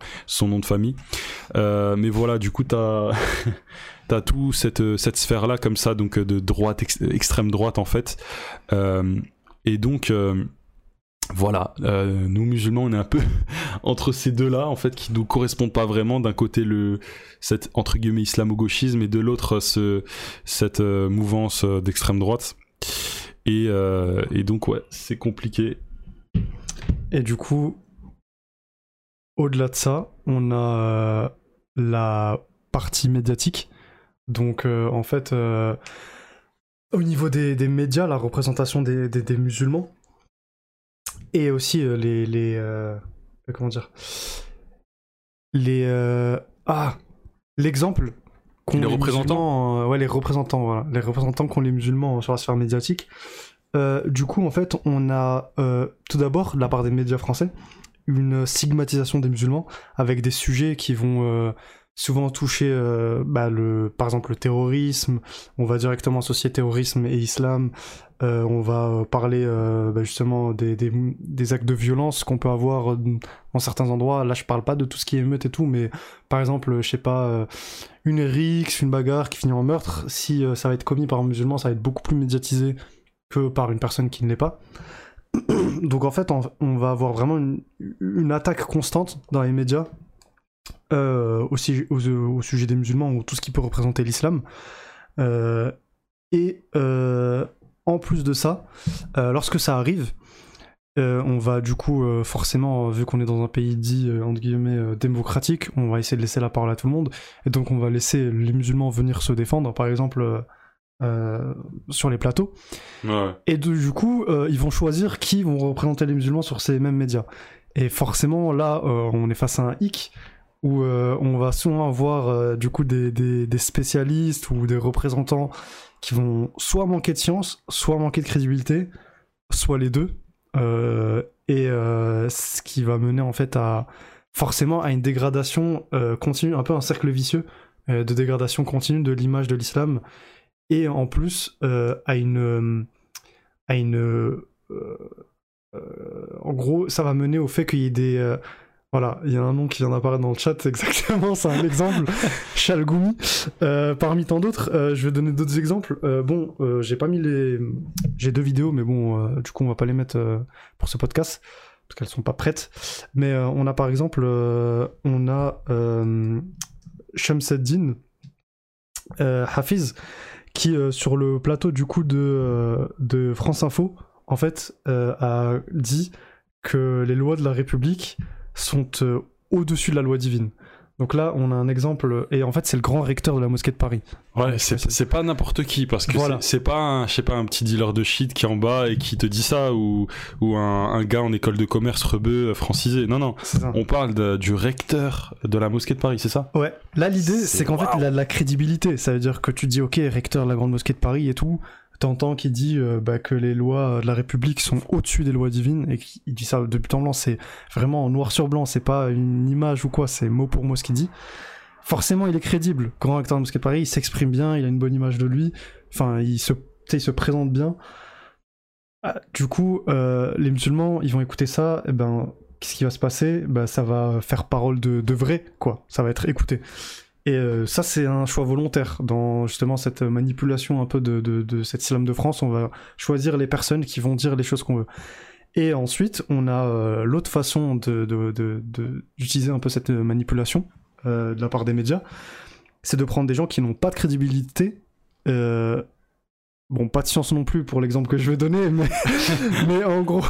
nom de famille, mais voilà, du coup t'as... T'as tout cette sphère-là comme ça, donc de droite, extrême droite en fait. Et donc, voilà, nous musulmans, on est un peu entre ces deux-là en fait, qui nous correspondent pas vraiment. D'un côté, cet entre guillemets islamo-gauchisme, et de l'autre, cette mouvance d'extrême droite. Et donc, ouais, c'est compliqué. Et du coup, au-delà de ça, on a la partie médiatique. Donc en fait, au niveau des médias, la représentation des musulmans, et aussi comment dire, l'exemple qu'ont les représentants, ouais, voilà, les représentants qu'ont les musulmans sur la sphère médiatique. Du coup, en fait, on a tout d'abord de la part des médias français une stigmatisation des musulmans avec des sujets qui vont souvent touché par exemple le terrorisme, on va directement associer terrorisme et islam, on va parler justement des actes de violence qu'on peut avoir dans certains endroits. Là je parle pas de tout ce qui est émeute et tout, mais par exemple, je sais pas, une rixe, une bagarre qui finit en meurtre, si ça va être commis par un musulman, ça va être beaucoup plus médiatisé que par une personne qui ne l'est pas. Donc en fait, on va avoir vraiment une attaque constante dans les médias, aussi au sujet des musulmans ou tout ce qui peut représenter l'islam, en plus de ça, lorsque ça arrive, on va du coup forcément, vu qu'on est dans un pays dit entre guillemets démocratique, on va essayer de laisser la parole à tout le monde, et donc on va laisser les musulmans venir se défendre, par exemple sur les plateaux. Ouais. Et du coup ils vont choisir qui vont représenter les musulmans sur ces mêmes médias. Et forcément, là, on est face à un hic où on va souvent avoir du coup des spécialistes ou des représentants qui vont soit manquer de science, soit manquer de crédibilité, soit les deux, et ce qui va mener en fait à forcément à une dégradation continue, un peu un cercle vicieux de dégradation continue de l'image de l'islam, et en plus en gros ça va mener au fait qu'il y ait des voilà, il y a un nom qui vient d'apparaître dans le chat, exactement, c'est un exemple, Chalgoumi, parmi tant d'autres. Je vais donner d'autres exemples. Bon, j'ai pas mis les... J'ai deux vidéos, mais bon, du coup on va pas les mettre pour ce podcast, parce qu'elles sont pas prêtes. Mais on a par exemple, Shamseddin Hafiz, qui sur le plateau du coup de France Info, en fait, a dit que les lois de la République sont au-dessus de la loi divine. Donc là, on a un exemple, et en fait, c'est le grand recteur de la mosquée de Paris. Ouais, c'est pas n'importe qui, parce que voilà, c'est pas un, je sais pas, un petit dealer de shit qui est en bas et qui te dit ça, ou un gars en école de commerce rebeu francisé. Non, non, on parle du recteur de la mosquée de Paris, c'est ça? Ouais, là, l'idée, c'est qu'en fait, il a de la crédibilité. Ça veut dire que tu dis, ok, recteur de la grande mosquée de Paris et tout, t'entends qu'il dit que les lois de la République sont au-dessus des lois divines, et qu'il dit ça depuis temps long, c'est vraiment en noir sur blanc, c'est pas une image ou quoi, c'est mot pour mot ce qu'il dit. Forcément, il est crédible, grand acteur de Mosquée de Paris, il s'exprime bien, il a une bonne image de lui, enfin, il se présente bien. Du coup, les musulmans, ils vont écouter ça, et ben, qu'est-ce qui va se passer? Ben, ça va faire parole de vrai, quoi, ça va être écouté. Et ça, c'est un choix volontaire dans justement cette manipulation un peu de cet islam de France. On va choisir les personnes qui vont dire les choses qu'on veut. Et ensuite, on a l'autre façon d'utiliser un peu cette manipulation de la part des médias, c'est de prendre des gens qui n'ont pas de crédibilité, bon, pas de science non plus pour l'exemple que je vais donner, mais, mais en gros,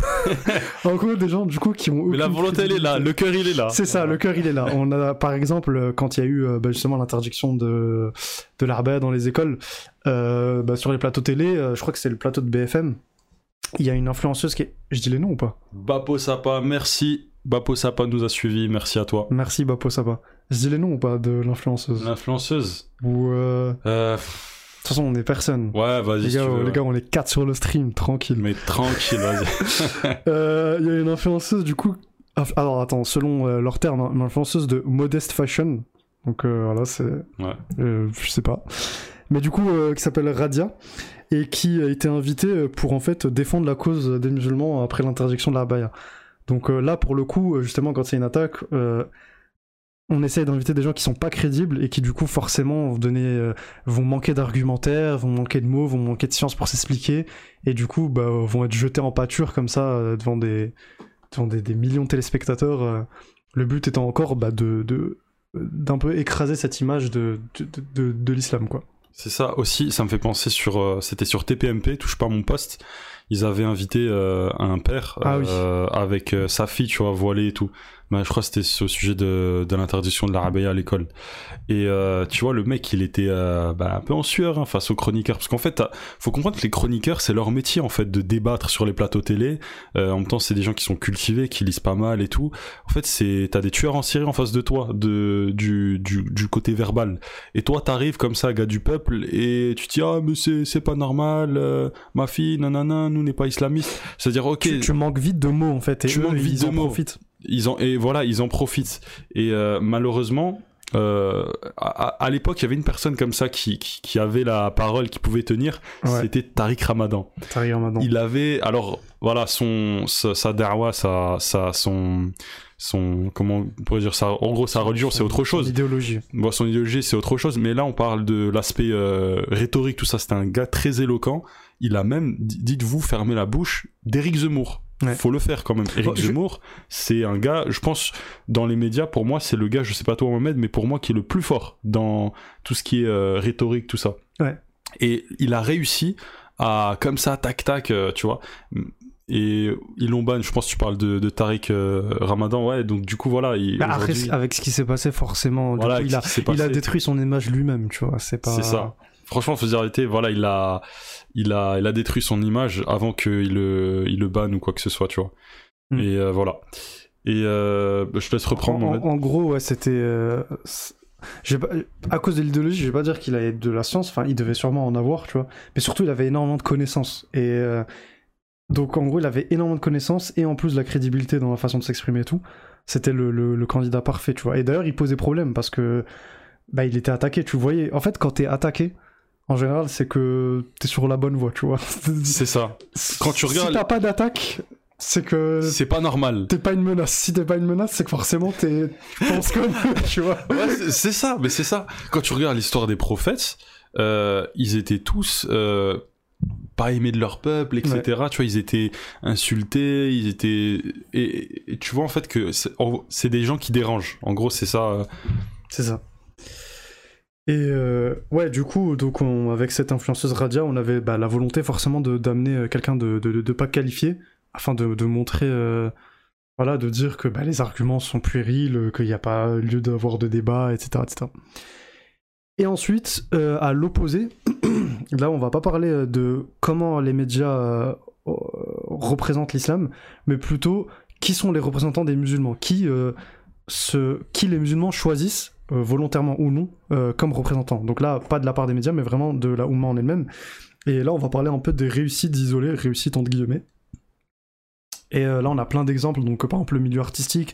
des gens du coup qui ont... Mais la volonté elle est là, le cœur il est là. C'est ça, le cœur il est là. On a par exemple, quand il y a eu justement l'interdiction de l'arbaya dans les écoles, sur les plateaux télé, je crois que c'est le plateau de BFM, il y a une influenceuse qui est... Je dis les noms ou pas? Bapo Sapa, merci. Bapo Sapa nous a suivis, merci à toi. Merci Bapo Sapa. Je dis les noms ou pas de l'influenceuse? L'influenceuse? Ou... De toute façon, on est personne. Ouais, vas-y. Les gars, on est 4 sur le stream, tranquille. Mais tranquille, vas-y. Il y a une influenceuse, du coup. Alors, attends, selon leurs termes, une influenceuse de Modest Fashion. Donc, voilà, c'est. Ouais. Je sais pas. Mais du coup, qui s'appelle Radia. Et qui a été invitée pour, en fait, défendre la cause des musulmans après l'interdiction de l'arbaya. Donc, là, pour le coup, justement, quand c'est une attaque. On essaie d'inviter des gens qui sont pas crédibles et qui du coup forcément vont manquer d'argumentaire, vont manquer de mots, vont manquer de science pour s'expliquer, et du coup vont être jetés en pâture comme ça devant des millions de téléspectateurs, le but étant encore d'un peu écraser cette image de l'islam, quoi. C'est ça aussi, ça me fait penser c'était sur TPMP, Touche pas mon poste, ils avaient invité un père avec sa fille, tu vois, voilée et tout. Bah, je crois que c'était au sujet de l'interdiction de l'arabaya à l'école. Et tu vois, le mec, il était un peu en sueur face aux chroniqueurs. Parce qu'en fait, faut comprendre que les chroniqueurs, c'est leur métier, en fait, de débattre sur les plateaux télé. En même temps, c'est des gens qui sont cultivés, qui lisent pas mal et tout. En fait, t'as des tueurs en série en face de toi, du côté verbal. Et toi, t'arrives comme ça, gars du peuple, et tu te dis, ah, mais c'est pas normal, ma fille, nanana, nous, n'est pas islamiste. C'est-à-dire, ok. Tu manques vite de mots, en fait. Et tu manques vite de mots. Profitent. Ils en profitent. Et malheureusement, à l'époque, il y avait une personne comme ça qui avait la parole, qui pouvait tenir. Ouais. C'était Tariq Ramadan. Il avait, alors voilà, sa da'wa, son comment on pourrait dire ça, en gros sa religion, c'est autre chose. Son idéologie, c'est autre chose. Mais là, on parle de l'aspect rhétorique, tout ça. C'était un gars très éloquent. Il a même, dites-vous, fermé la bouche d'Éric Zemmour. Ouais. Faut le faire quand même. Éric Zemmour, c'est un gars, je pense, dans les médias, pour moi, c'est le gars, je sais pas toi Mohamed, mais pour moi, qui est le plus fort dans tout ce qui est rhétorique, tout ça. Ouais. Et il a réussi à, comme ça, tac-tac, tu vois. Et ils l'ont ban, je pense que tu parles de Tariq Ramadan, ouais, donc du coup, voilà. Avec ce qui s'est passé, forcément, voilà, il a détruit son image lui-même, tu vois. C'est ça. Franchement, faut se dire, voilà, il a détruit son image avant qu'il le banne ou quoi que ce soit, tu vois. Et voilà. Et je te laisse reprendre. En gros, ouais, c'était... à cause de l'idéologie, je vais pas dire qu'il avait de la science, enfin il devait sûrement en avoir, tu vois, mais surtout il avait énormément de connaissances, et donc en gros il avait énormément de connaissances, et en plus de la crédibilité dans la façon de s'exprimer et tout, c'était le candidat parfait, tu vois. Et d'ailleurs il posait problème parce que bah, il était attaqué, tu voyais, en fait quand t'es attaqué, en général c'est que t'es sur la bonne voie, tu vois. C'est ça, quand tu regardes... Si t'as pas d'attaque... c'est que c'est pas normal, t'es pas une menace. Si t'es pas une menace, c'est que forcément tu penses comme tu vois. Ouais, c'est ça, mais c'est ça, quand tu regardes l'histoire des prophètes, ils étaient tous pas aimés de leur peuple, etc. Ouais. Tu vois, ils étaient insultés, ils étaient... et tu vois en fait que c'est des gens qui dérangent, en gros c'est ça. C'est ça. Et ouais, du coup, donc avec cette influenceuse Radia, on avait bah, la volonté forcément d'amener quelqu'un de pas qualifié, afin de montrer, voilà, de dire que bah, les arguments sont puérils, qu'il n'y a pas lieu d'avoir de débat, etc. etc. Et ensuite, à l'opposé, là on va pas parler de comment les médias représentent l'islam, mais plutôt qui sont les représentants des musulmans, qui les musulmans choisissent, volontairement ou non, comme représentants. Donc là, pas de la part des médias, mais vraiment de la Oumma en elle-même. Et là on va parler un peu des réussites isolées, réussites entre guillemets. Et là on a plein d'exemples, donc par exemple le milieu artistique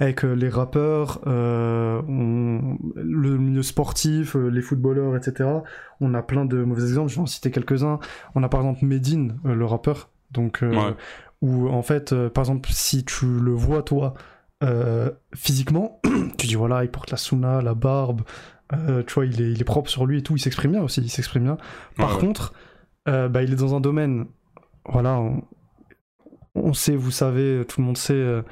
avec les rappeurs, le milieu sportif, les footballeurs, etc. On a plein de mauvais exemples, je vais en citer quelques-uns. On a par exemple Medine, le rappeur, donc ouais. Où en fait par exemple si tu le vois toi physiquement, tu dis voilà il porte la sunna, la barbe, tu vois il est propre sur lui et tout, il s'exprime bien aussi, il s'exprime bien. Par ouais. contre bah, il est dans un domaine, voilà, on sait, vous savez, tout le monde sait,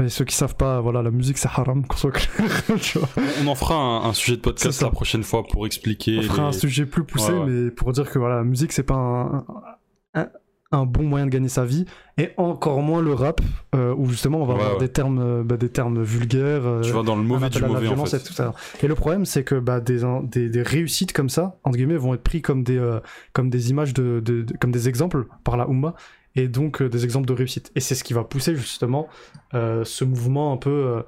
et ceux qui savent pas, voilà, la musique c'est haram, qu'on soit clair, tu vois. On en fera un sujet de podcast la prochaine fois pour expliquer. On fera un sujet plus poussé, ouais, ouais. Mais pour dire que voilà, la musique c'est pas un bon moyen de gagner sa vie, et encore moins le rap, où justement on va avoir des termes vulgaires. Tu vas dans le mauvais du mauvais en fait. Et tout ça. Et le problème c'est que bah, des réussites comme ça, entre guillemets, vont être pris comme des images, comme des exemples par la Oumma. Et donc des exemples de réussite. Et c'est ce qui va pousser justement ce mouvement un peu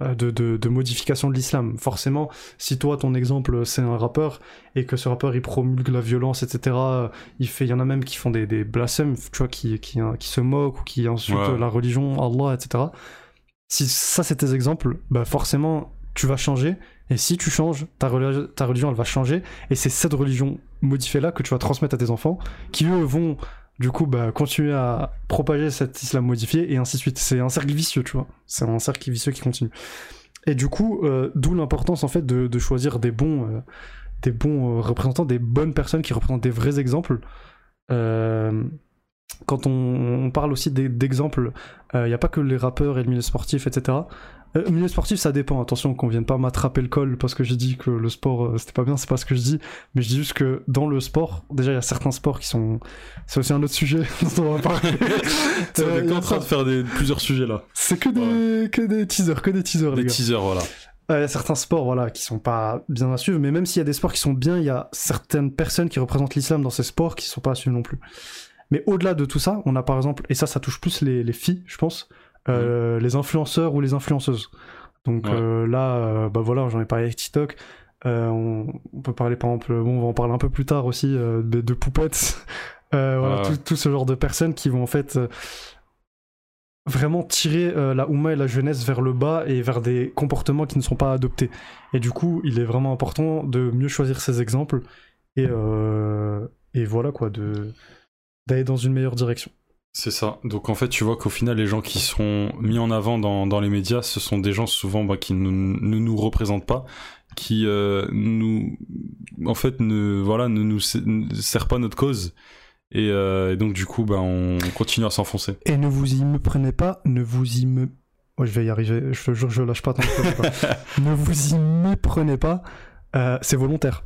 de modification de l'islam. Forcément, si toi ton exemple c'est un rappeur, et que ce rappeur il promulgue la violence, etc., il y en a même qui font des blasphèmes, tu vois, qui se moquent, ou qui insultent la religion, Allah, etc. Si ça c'est tes exemples, bah forcément tu vas changer, et si tu changes, ta religion elle va changer, et c'est cette religion modifiée là que tu vas transmettre à tes enfants, qui eux vont... Du coup, bah, continuer à propager cet islam modifié, et ainsi de suite. C'est un cercle vicieux, tu vois. C'est un cercle vicieux qui continue. Et du coup, d'où l'importance, en fait, de choisir des bons représentants, des bonnes personnes qui représentent des vrais exemples. Quand on parle aussi d'exemples, il n'y a pas que les rappeurs et le milieu sportif, etc. Le milieu sportif, ça dépend. Attention qu'on vienne pas m'attraper le col parce que j'ai dit que le sport, c'était pas bien, c'est pas ce que je dis. Mais je dis juste que dans le sport, déjà, il y a certains sports qui sont... C'est aussi un autre sujet dont on va parler. On est en train de faire plusieurs sujets, là. C'est que des teasers, les gars. Des teasers, voilà. Il y a certains sports, voilà, qui sont pas bien à suivre. Mais même s'il y a des sports qui sont bien, il y a certaines personnes qui représentent l'islam dans ces sports qui sont pas à suivre non plus. Mais au-delà de tout ça, on a par exemple... Et ça touche plus les filles, je pense... les influenceurs ou les influenceuses. Donc là, bah voilà, j'en ai parlé avec TikTok. On peut parler par exemple, bon, on va en parler un peu plus tard aussi, de Poupette. Voilà, tout ce genre de personnes qui vont en fait vraiment tirer la Oumma et la jeunesse vers le bas et vers des comportements qui ne sont pas adoptés. Et du coup, il est vraiment important de mieux choisir ces exemples et voilà quoi, d'aller dans une meilleure direction. C'est ça. Donc en fait, tu vois qu'au final, les gens qui sont mis en avant dans les médias, ce sont des gens souvent qui ne nous représentent pas, qui ne servent pas notre cause. Et donc du coup, on continue à s'enfoncer. Et ne vous y méprenez pas, Oh, je vais y arriver, je te jure, je lâche pas tant que Ne vous y méprenez pas, c'est volontaire.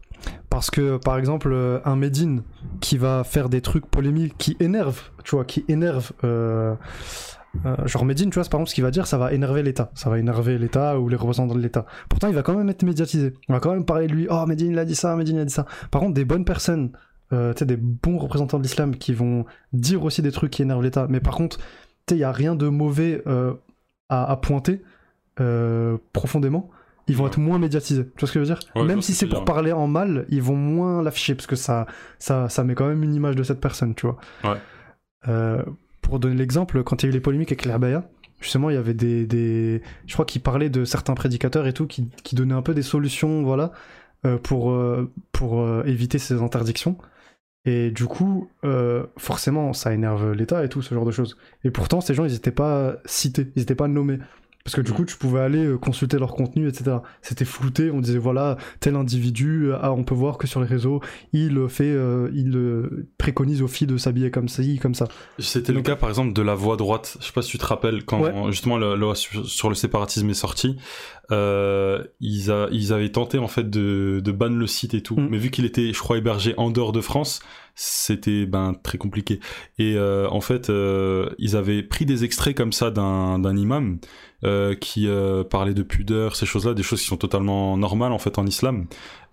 Parce que par exemple un Medine qui va faire des trucs polémiques qui énerve genre Medine, tu vois, par exemple ce qu'il va dire ça va énerver l'État ou les représentants de l'État, pourtant il va quand même être médiatisé, on va quand même parler de lui, oh Medine il a dit ça, Medine il a dit ça. Par contre des bonnes personnes, tu sais, des bons représentants de l'islam qui vont dire aussi des trucs qui énervent l'État, mais par contre tu sais il n'y a rien de mauvais à pointer profondément, ils vont être moins médiatisés. Tu vois ce que je veux dire? Ouais, même si c'est pour parler en mal, ils vont moins l'afficher parce que ça met quand même une image de cette personne, tu vois. Ouais. Pour donner l'exemple, quand il y a eu les polémiques avec l'Abaya, justement, il y avait des... Je crois qu'ils parlaient de certains prédicateurs et tout, qui donnaient un peu des solutions, voilà, pour éviter ces interdictions. Et du coup, forcément, ça énerve l'État et tout, ce genre de choses. Et pourtant, ces gens, ils n'étaient pas cités, ils n'étaient pas nommés. Parce que du coup, tu pouvais aller consulter leur contenu, etc. C'était flouté, on disait, voilà, tel individu, ah, on peut voir que sur les réseaux, il préconise aux filles de s'habiller comme ci, comme ça. C'était le cas, par exemple, de la voie droite. Je sais pas si tu te rappelles, quand justement la loi sur le séparatisme est sortie, ils avaient tenté, en fait, de ban le site et tout. Mais vu qu'il était, je crois, hébergé en dehors de France, c'était très compliqué. Et en fait, ils avaient pris des extraits comme ça d'un imam qui parlait de pudeur, ces choses-là, des choses qui sont totalement normales en fait en islam.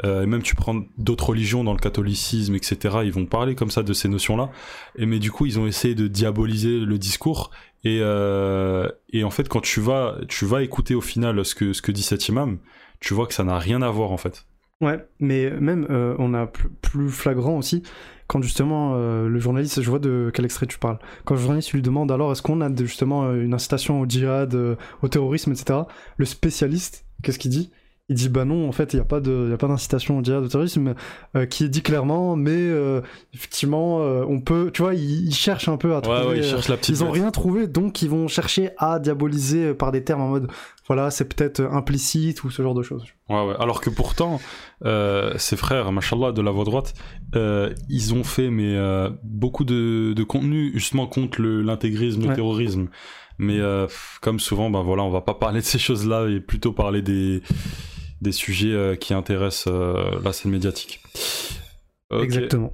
Et même tu prends d'autres religions dans le catholicisme, etc. Ils vont parler comme ça de ces notions-là. Mais du coup, ils ont essayé de diaboliser le discours. Et en fait, quand tu vas écouter au final ce que dit cet imam, tu vois que ça n'a rien à voir en fait. Ouais, mais même, on a plus flagrant aussi, quand justement le journaliste, je vois de quel extrait tu parles, quand le journaliste lui demande alors est-ce qu'on a justement une incitation au djihad, au terrorisme, etc. Le spécialiste, qu'est-ce qu'il dit? Il dit bah non, en fait, il n'y a pas d'incitation au djihad, au terrorisme, qui est dit clairement, mais effectivement, on peut, tu vois, ils cherchent un peu à trouver. Ouais, ils cherchent la petite. Ils n'ont rien trouvé, donc ils vont chercher à diaboliser par des termes en mode, voilà, c'est peut-être implicite ou ce genre de choses. Ouais. Alors que pourtant, ces frères, machallah, de la voie droite, ils ont fait beaucoup de contenu justement contre l'intégrisme, le terrorisme. Mais comme souvent, voilà, on va pas parler de ces choses-là et plutôt parler des sujets qui intéressent la scène médiatique. Okay. Exactement.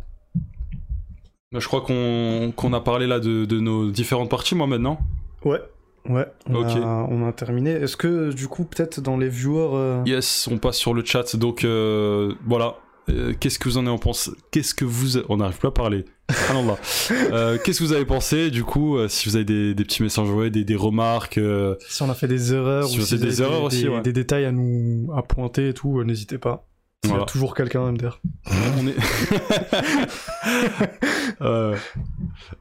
Je crois qu'on a parlé là de nos différentes parties, moi, maintenant. Ouais, on a terminé. Est-ce que, du coup, peut-être dans les viewers... Yes, on passe sur le chat, donc voilà. Qu'est-ce que vous en avez pensé? On n'arrive plus à parler. Qu'est-ce que vous avez pensé du coup? Si vous avez des petits messages, des remarques, si on a fait des erreurs, si ou des détails à nous à pointer et tout, n'hésitez pas. Il y a toujours quelqu'un à me dire.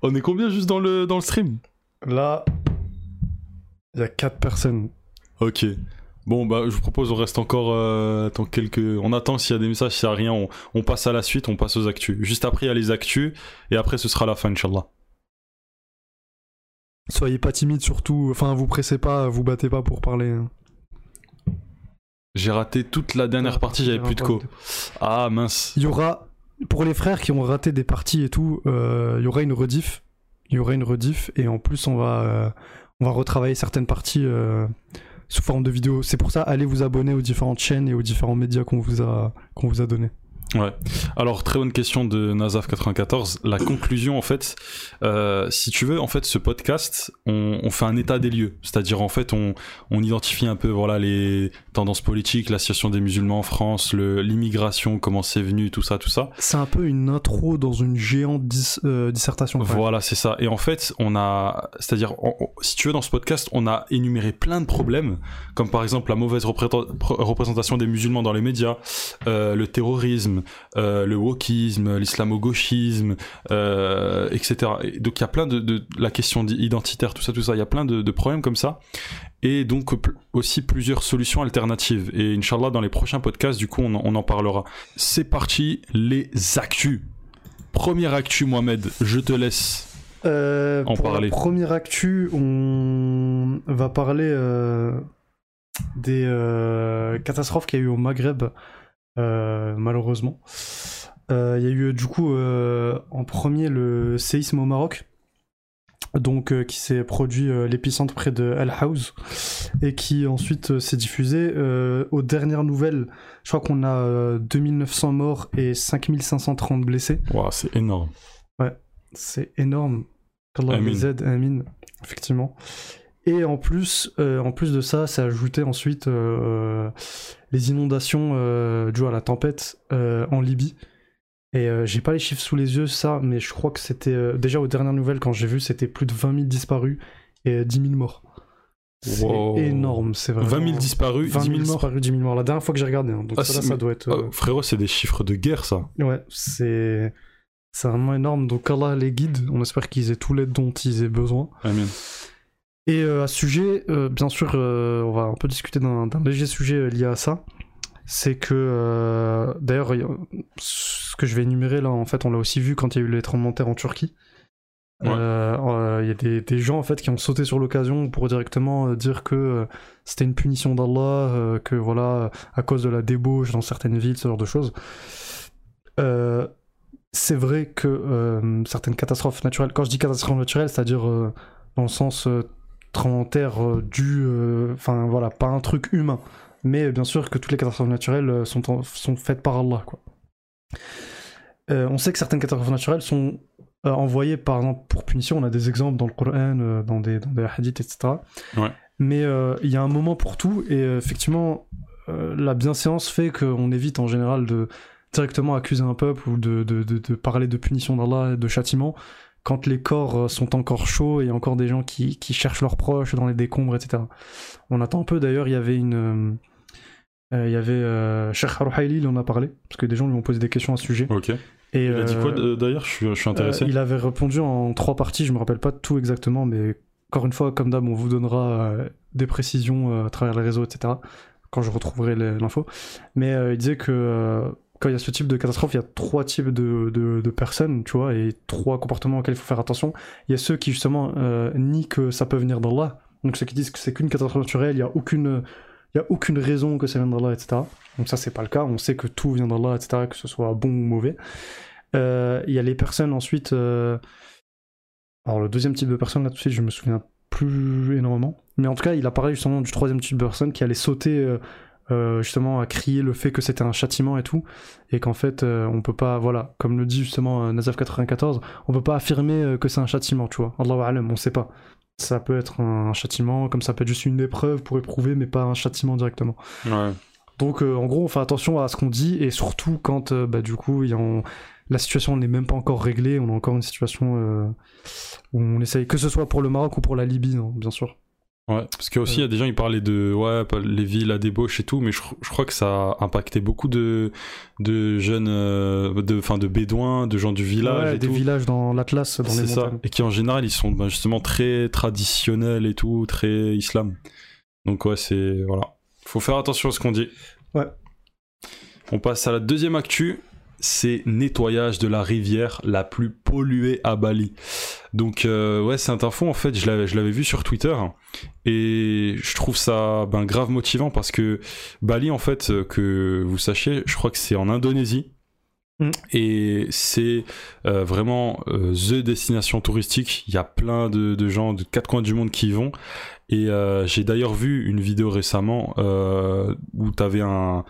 On est combien juste dans le stream? Là, il y a 4 personnes. Ok. Bon, je vous propose, on reste encore on attend s'il y a des messages, s'il n'y a rien, on passe à la suite, on passe aux actus. Juste après, il y a les actus, et après, ce sera la fin, Inch'Allah. Soyez pas timide, surtout, enfin, vous pressez pas, vous battez pas pour parler. Hein. J'ai raté toute la dernière partie, j'avais plus de co. Ah, mince. Il y aura, pour les frères qui ont raté des parties et tout, il y aura une rediff. Et en plus, on va retravailler certaines parties... sous forme de vidéo, c'est pour ça, allez vous abonner aux différentes chaînes et aux différents médias qu'on vous a donné. Ouais, alors très bonne question de Nazaf94, la conclusion en fait, si tu veux en fait ce podcast, on fait un état des lieux, c'est-à-dire en fait on identifie un peu voilà, les tendances politiques, la situation des musulmans en France, l'immigration, comment c'est venu, tout ça. C'est un peu une intro dans une géante dissertation. Voilà, c'est ça, et en fait si tu veux dans ce podcast, on a énuméré plein de problèmes, comme par exemple la mauvaise représentation des musulmans dans les médias, le terrorisme, le wokisme, l'islamo-gauchisme, etc. Et donc il y a plein de la question identitaire, tout ça, il y a plein de problèmes comme ça, et donc aussi plusieurs solutions alternatives, et Inch'Allah dans les prochains podcasts du coup on en parlera. C'est parti, les actus. Première actu, Mohamed, je te laisse parler. Première actu, on va parler des catastrophes qu'il y a eu au Maghreb. Malheureusement, y a eu du coup en premier le séisme au Maroc, donc qui s'est produit l'épicentre près de Al Haouz et qui ensuite s'est diffusé. Aux dernières nouvelles, je crois qu'on a 2900 morts et 5530 blessés. Wow, c'est énorme. Ouais, c'est énorme. Qu'Allah les aide, Amin. Effectivement. Et en plus de ça, s'est ajouté ensuite les inondations dues à la tempête en Libye. Et j'ai pas les chiffres sous les yeux, ça, mais je crois que c'était... déjà, aux dernières nouvelles, quand j'ai vu, c'était plus de 20 000 disparus et 10 000 morts. C'est énorme, c'est vraiment... 20 000 disparus, 10 000 morts. La dernière fois que j'ai regardé, hein. Donc ça doit être... Ah, frérot, c'est des chiffres de guerre, ça. Ouais, c'est vraiment énorme. Donc Allah les guide, on espère qu'ils aient tous l'aide dont ils aient besoin. Amen. Et à ce sujet, bien sûr, on va un peu discuter d'un léger sujet lié à ça. C'est que, d'ailleurs, ce que je vais énumérer là, en fait, on l'a aussi vu quand il y a eu les tremblements de terre en Turquie. Il y a des gens en fait qui ont sauté sur l'occasion pour directement dire que c'était une punition d'Allah, que voilà, à cause de la débauche dans certaines villes, ce genre de choses. C'est vrai que certaines catastrophes naturelles, quand je dis catastrophes naturelles, c'est-à-dire dans le sens tremblement de terre dû, enfin voilà, pas un truc humain, mais bien sûr que toutes les catastrophes naturelles sont faites par Allah, quoi. On sait que certaines catastrophes naturelles sont envoyés par exemple pour punition, on a des exemples dans le Coran, dans des hadiths, etc. Ouais. Mais il y a un moment pour tout, et effectivement, la bienséance fait qu'on évite en général de directement accuser un peuple ou de parler de punition d'Allah, de châtiment, quand les corps sont encore chauds et il y a encore des gens qui cherchent leurs proches dans les décombres, etc. On attend un peu, d'ailleurs, il y avait une... il y avait Cheikh Harouhaili, il en a parlé, parce que des gens lui ont posé des questions à ce sujet. Ok. Et il a dit quoi d'ailleurs? Je suis intéressé. Il avait répondu en 3 parties, je me rappelle pas tout exactement, mais encore une fois, comme d'hab, on vous donnera des précisions à travers les réseaux, etc., quand je retrouverai l'info. Mais il disait que quand il y a ce type de catastrophe, il y a 3 types de personnes, tu vois, et 3 comportements auxquels il faut faire attention. Il y a ceux qui justement nient que ça peut venir d'Allah, donc ceux qui disent que c'est qu'une catastrophe naturelle, il n'y a aucune raison que ça vienne d'Allah, etc. Donc ça, c'est pas le cas, on sait que tout vient d'Allah, etc., que ce soit bon ou mauvais. Il y a les personnes ensuite... Alors le 2e type de personnes, là tout de suite, je me souviens plus énormément. Mais en tout cas, il a parlé justement du 3e type de personnes qui allait sauter justement à crier le fait que c'était un châtiment et tout, et qu'en fait, on peut pas, voilà, comme le dit justement Nazaf94, on peut pas affirmer que c'est un châtiment, tu vois. Allahu A'lam, on sait pas. Ça peut être un châtiment, comme ça peut être juste une épreuve pour éprouver, mais pas un châtiment directement. Ouais. Donc en gros, on fait attention à ce qu'on dit, et surtout quand du coup, la situation n'est même pas encore réglée, on a encore une situation où on essaye, que ce soit pour le Maroc ou pour la Libye, hein, bien sûr. Ouais, parce qu'il y a aussi des gens, ils parlaient de les villes à débauche et tout, mais je crois que ça a impacté beaucoup de jeunes, de bédouins, de gens du village. Ouais, et des villages dans l'Atlas, dans les montagnes. C'est ça, et qui en général, ils sont justement très traditionnels et tout, très islam. Donc ouais, c'est... Voilà. Faut faire attention à ce qu'on dit. Ouais. On passe à la 2e actu. C'est nettoyage de la rivière la plus polluée à Bali. Donc ouais, cette info en fait je l'avais vu sur Twitter, et je trouve ça grave motivant, parce que Bali, en fait, que vous sachiez, je crois que c'est en Indonésie. Et c'est vraiment the destination touristique. Il y a plein de gens de 4 coins du monde qui y vont, et j'ai d'ailleurs vu une vidéo récemment où t'avais un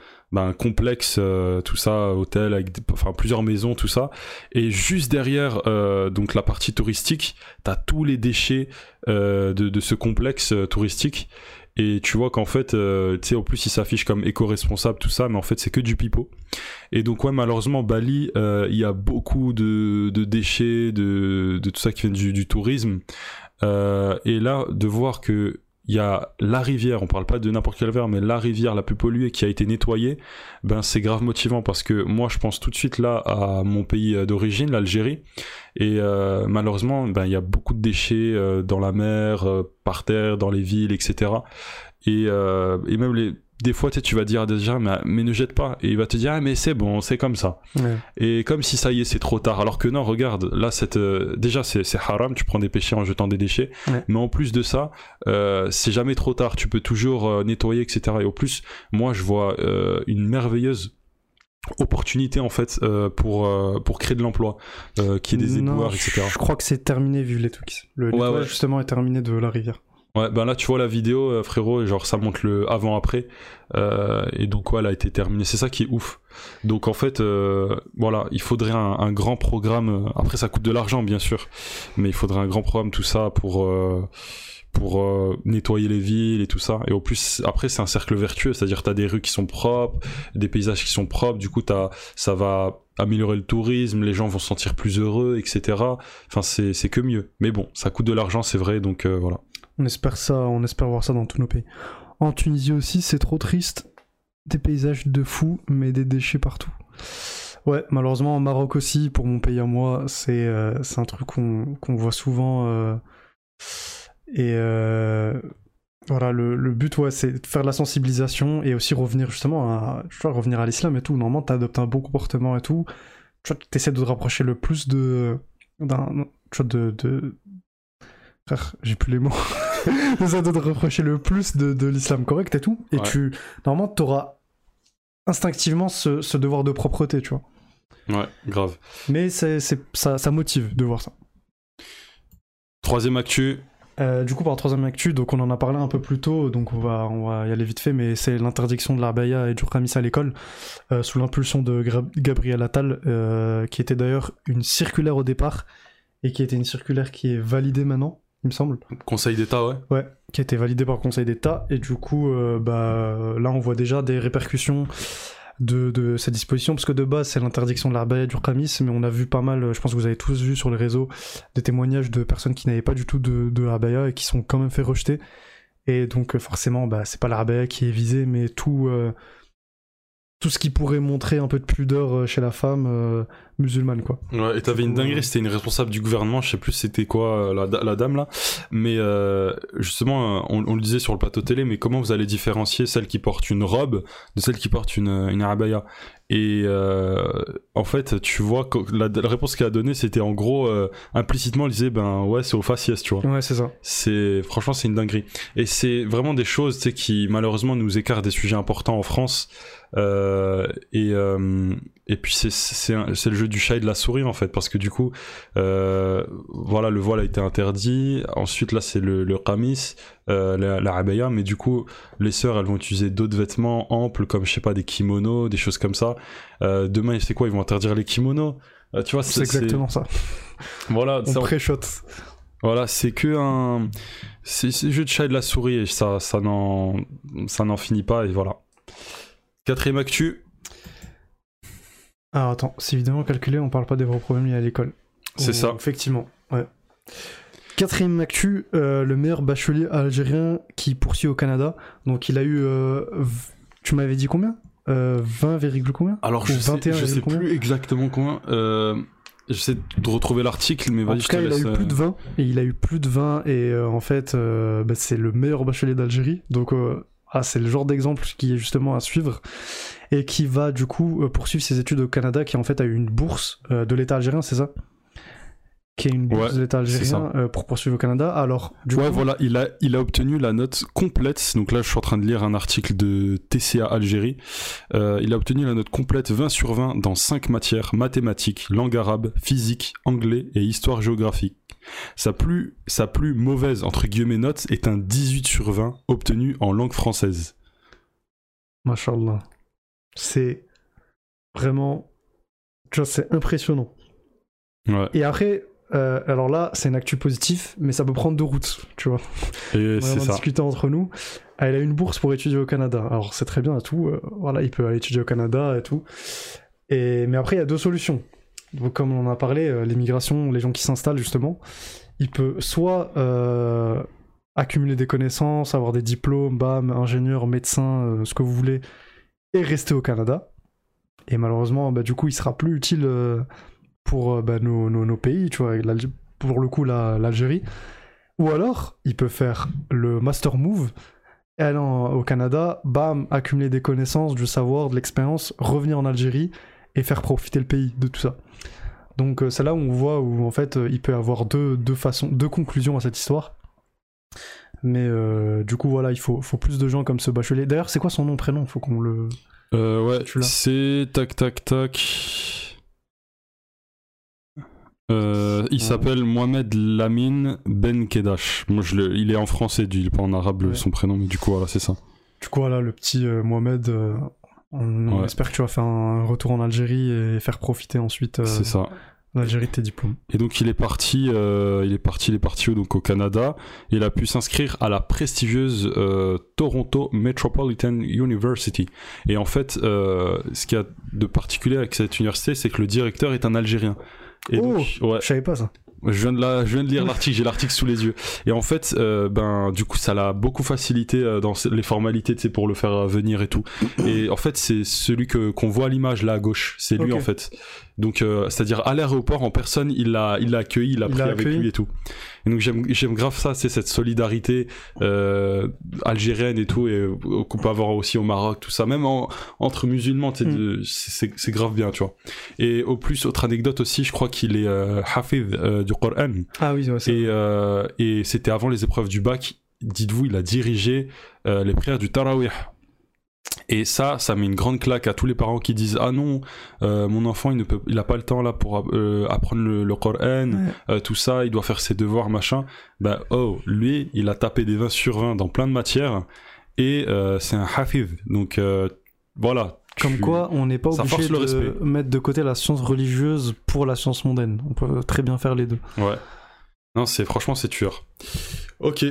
complexe, tout ça, hôtel avec plusieurs maisons, tout ça, et juste derrière donc la partie touristique, t'as tous les déchets de ce complexe touristique. Et tu vois qu'en fait, tu sais, en plus, ils s'affichent comme éco-responsables, tout ça, mais en fait, c'est que du pipeau. Et donc, ouais, malheureusement, Bali, il y a beaucoup de déchets, de tout ça qui vient du tourisme. Et là, de voir que il y a la rivière, on parle pas de n'importe quelle rivière, mais la rivière la plus polluée qui a été nettoyée, c'est grave motivant, parce que moi, je pense tout de suite là à mon pays d'origine, l'Algérie, et malheureusement, il y a beaucoup de déchets dans la mer, par terre, dans les villes, etc. Et même des fois, tu vas dire à des gens, mais ne jette pas. Et il va te dire, ah, mais c'est bon, c'est comme ça. Ouais. Et comme si ça y est, c'est trop tard. Alors que non, regarde, là, déjà, c'est haram, tu prends des péchés en jetant des déchets. Ouais. Mais en plus de ça, c'est jamais trop tard. Tu peux toujours nettoyer, etc. Et au plus, moi, je vois une merveilleuse opportunité, en fait, pour créer de l'emploi, qu'il y ait des éboueurs, etc. Je crois que c'est terminé, vu les trucs. Le nettoyage, ouais. Justement, est terminé de la rivière. Ouais, là tu vois la vidéo, frérot, genre ça montre le avant-après, et donc ouais, elle a été terminée, c'est ça qui est ouf. Donc en fait, voilà, il faudrait un grand programme, après ça coûte de l'argent bien sûr, mais il faudrait un grand programme, tout ça, pour nettoyer les villes et tout ça. Et au plus, après, c'est un cercle vertueux, c'est-à-dire t'as des rues qui sont propres, des paysages qui sont propres, du coup ça va améliorer le tourisme, les gens vont se sentir plus heureux, etc. Enfin, c'est que mieux. Mais bon, ça coûte de l'argent, c'est vrai, donc voilà. On espère ça, on espère voir ça dans tous nos pays. En Tunisie aussi, c'est trop triste. Des paysages de fous, mais des déchets partout. Ouais, malheureusement, en Maroc aussi, pour mon pays à moi, c'est un truc qu'on voit souvent. Voilà, le but, ouais, c'est de faire de la sensibilisation et aussi revenir justement à, revenir à l'islam et tout. Normalement, t'adoptes un bon comportement et tout. Tu vois, t'essaies de te rapprocher le plus de... Frère, j'ai plus les mots. T'essaies de te rapprocher le plus de l'islam correct et tout. Et ouais. Normalement, t'auras instinctivement ce devoir de propreté, tu vois. Ouais, grave. Mais ça motive de voir ça. Troisième actu. Du coup, par la troisième actu, donc on en a parlé un peu plus tôt, donc on va y aller vite fait, mais c'est l'interdiction de l'abaya et du khamis à l'école, sous l'impulsion de Gabriel Attal, qui était d'ailleurs une circulaire au départ, et qui était une circulaire qui est validée maintenant, il me semble. Conseil d'État, ouais. Ouais, qui a été validée par le Conseil d'État, et du coup, là on voit déjà des répercussions de cette disposition, parce que de base c'est l'interdiction de l'abaya et du khamis, mais on a vu pas mal, je pense que vous avez tous vu sur les réseaux, des témoignages de personnes qui n'avaient pas du tout de abaya et qui sont quand même fait rejeter, et donc forcément c'est pas l'abaya qui est visée, mais tout ce qui pourrait montrer un peu de pudeur chez la femme musulmane, quoi. Ouais, et t'avais une dinguerie, c'était une responsable du gouvernement, je sais plus c'était quoi, la dame là, mais justement, on le disait sur le plateau télé, mais comment vous allez différencier celle qui porte une robe de celle qui porte une abaya? Et en fait, tu vois, la réponse qu'elle a donnée, c'était en gros, implicitement, elle disait, ben ouais, c'est au faciès, tu vois. Ouais, c'est ça. Franchement, c'est une dinguerie. Et c'est vraiment des choses, tu sais, qui malheureusement nous écartent des sujets importants en France. Et puis c'est le jeu du chat et de la souris en fait, parce que du coup voilà, le voile a été interdit, ensuite là c'est le khamis, la abaya, mais du coup les sœurs elles vont utiliser d'autres vêtements amples comme je sais pas des kimonos, des choses comme ça. Demain c'est quoi, ils vont interdire les kimonos, tu vois, c'est exactement ça. Voilà, on préchote. Voilà, c'est que c'est jeu de chat et de la souris et ça n'en finit pas, et voilà. Quatrième actu. Ah attends, c'est évidemment calculé, on parle pas des vrais problèmes liés à l'école. C'est ça. Effectivement, ouais. Quatrième actu, le meilleur bachelier algérien qui poursuit au Canada. Donc il a eu, tu m'avais dit combien 20, combien? Alors je sais plus exactement combien. J'essaie de retrouver l'article, mais vas-y, je te laisse. En tout cas, il a eu plus de 20, et en fait, c'est le meilleur bachelier d'Algérie, donc... c'est le genre d'exemple qui est justement à suivre et qui va du coup poursuivre ses études au Canada, qui en fait a eu une bourse de l'État algérien, c'est ça? Qui est une bourse de l'État algérien pour poursuivre au Canada. Alors, du coup, voilà, il a obtenu la note complète. Donc là, je suis en train de lire un article de TCA Algérie. Il a obtenu la note complète 20 sur 20 dans 5 matières: mathématiques, langue arabe, physique, anglais et histoire-géographie. Sa plus mauvaise entre guillemets note est un 18 sur 20 obtenu en langue française. Mashallah. C'est vraiment, c'est impressionnant. Ouais. Et après, alors là, c'est une actu positive, mais ça peut prendre deux routes, tu vois. Et c'est ça. En discutant entre nous, elle a une bourse pour étudier au Canada. Alors c'est très bien et tout. Voilà, il peut aller étudier au Canada et tout. Mais après, il y a deux solutions. Donc, comme on en a parlé, l'immigration, les gens qui s'installent justement, il peut soit accumuler des connaissances, avoir des diplômes, bam, ingénieur, médecin, ce que vous voulez, et rester au Canada. Et malheureusement, du coup, il sera plus utile pour nos pays, tu vois, pour le coup l'Algérie. Ou alors, il peut faire le master move, aller au Canada, bam, accumuler des connaissances, du savoir, de l'expérience, revenir en Algérie et faire profiter le pays de tout ça. Donc c'est là où on voit où en fait il peut avoir deux conclusions à cette histoire. Mais du coup voilà, il faut plus de gens comme ce bachelier. D'ailleurs c'est quoi son nom, prénom? Faut qu'on le... ouais, c'est... tac... il s'appelle Mohamed Lamine Ben Kedash. Moi il est en français, il est pas en arabe, ouais. Son prénom, mais du coup voilà, c'est ça. Du coup voilà, le petit Mohamed... On espère que tu vas faire un retour en Algérie et faire profiter ensuite l'Algérie de tes diplômes. Et donc il est parti donc au Canada. Il a pu s'inscrire à la prestigieuse Toronto Metropolitan University. Et en fait, ce qu'il y a de particulier avec cette université, c'est que le directeur est un Algérien. Et je savais pas ça. Je viens de lire l'article, j'ai l'article sous les yeux. Et en fait, du coup, ça l'a beaucoup facilité dans les formalités, tu sais, pour le faire venir et tout. Et en fait, c'est celui qu'on voit à l'image là à gauche, c'est lui en fait. Donc, c'est-à-dire à l'aéroport en personne, il l'a accueilli, il l'a pris avec lui et tout. Et donc j'aime grave ça, c'est cette solidarité algérienne et tout, et qu'on peut avoir aussi au Maroc, tout ça, même entre musulmans, c'est grave bien, tu vois. Et au plus, autre anecdote aussi, je crois qu'il est hafid du Coran. Ah oui, c'est ça. Et c'était avant les épreuves du bac. Dites-vous, il a dirigé les prières du Tarawih. Et ça met une grande claque à tous les parents qui disent « Ah non, mon enfant, il a pas le temps là pour apprendre le Coran, tout ça, il doit faire ses devoirs, machin. » Bah, oh, lui, il a tapé des 20 sur 20 dans plein de matières, et c'est un hafiz. Donc, voilà. Comme quoi, on n'est pas obligé de mettre de côté la science religieuse pour la science mondaine. On peut très bien faire les deux. Ouais. Non, franchement, c'est tueur. Ok,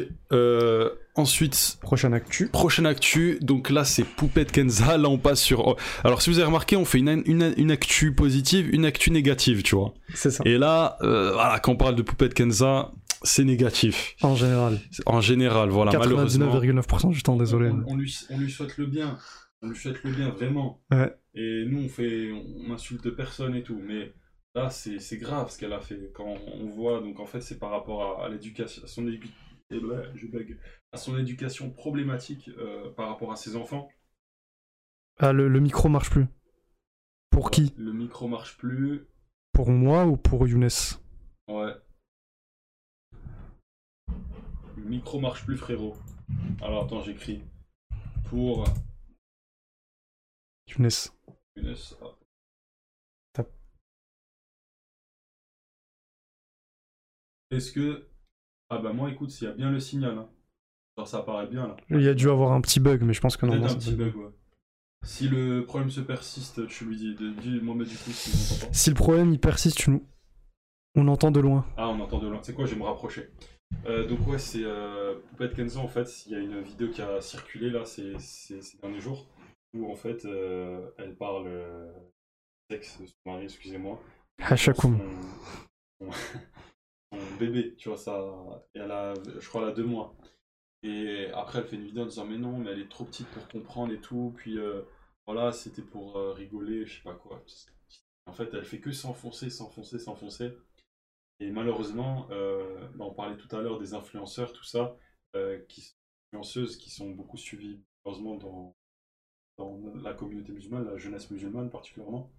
ensuite... Prochaine actu, donc là, c'est Poupette Kenza, là, on passe sur... Alors, si vous avez remarqué, on fait une actu positive, une actu négative, tu vois. C'est ça. Et là, voilà, quand on parle de Poupette Kenza, c'est négatif. En général. En général, voilà, 99, malheureusement. 99,9%, je t'en désolé. On lui souhaite le bien, vraiment. Ouais. Et nous, on insulte personne et tout, mais... Là, c'est grave ce qu'elle a fait. Quand on voit, donc en fait, c'est par rapport à l'éducation, à son éducation problématique par rapport à ses enfants. Ah, le micro marche plus. Pour qui ? Le micro marche plus. Pour moi ou pour Younes ? Ouais. Le micro marche plus, frérot. Alors attends, j'écris. Pour. Younes. Ah. Est-ce que... Ah bah moi écoute, s'il y a bien le signal, hein. Alors, ça apparaît bien là. Il y a dû avoir un petit bug, mais je pense que non. Un petit bug, ouais. Si le problème se persiste, tu lui dis, dis-moi du coup si on entend pas. Si le problème il persiste, on entend de loin. Ah, on entend de loin, c'est quoi, je vais me rapprocher. Donc ouais, c'est Poupette Kenza en fait, il y a une vidéo qui a circulé là ces derniers jours, où en fait elle parle sexe de son mari, excusez-moi. Hachakoum. Bébé, tu vois ça, et elle a, je crois, elle a 2 mois. Et après, elle fait une vidéo en disant mais non, mais elle est trop petite pour comprendre et tout. Puis voilà, c'était pour rigoler, je sais pas quoi. En fait, elle fait que s'enfoncer. Et malheureusement, on parlait tout à l'heure des influenceurs, tout ça, influenceuses qui sont beaucoup suivies, malheureusement, dans la communauté musulmane, la jeunesse musulmane particulièrement.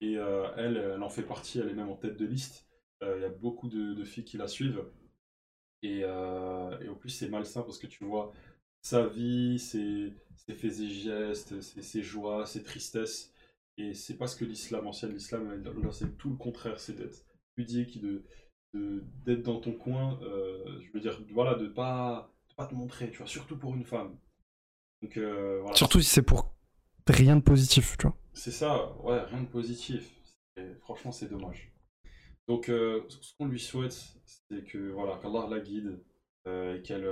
Et elle en fait partie, elle est même en tête de liste. Il y a beaucoup de filles qui la suivent et au plus c'est malsain parce que tu vois sa vie, ses faits et gestes, ses joies, ses tristesses, et c'est pas ce que l'islam ancien, c'est tout le contraire, c'est d'être pudique, d'être dans ton coin, je veux dire, voilà, de pas te montrer, tu vois, surtout pour une femme. Donc, voilà. Surtout si c'est pour rien de positif, tu vois. C'est ça, ouais, rien de positif, et franchement c'est dommage. Donc, ce qu'on lui souhaite, c'est que voilà, qu'Allah la guide, et qu'elle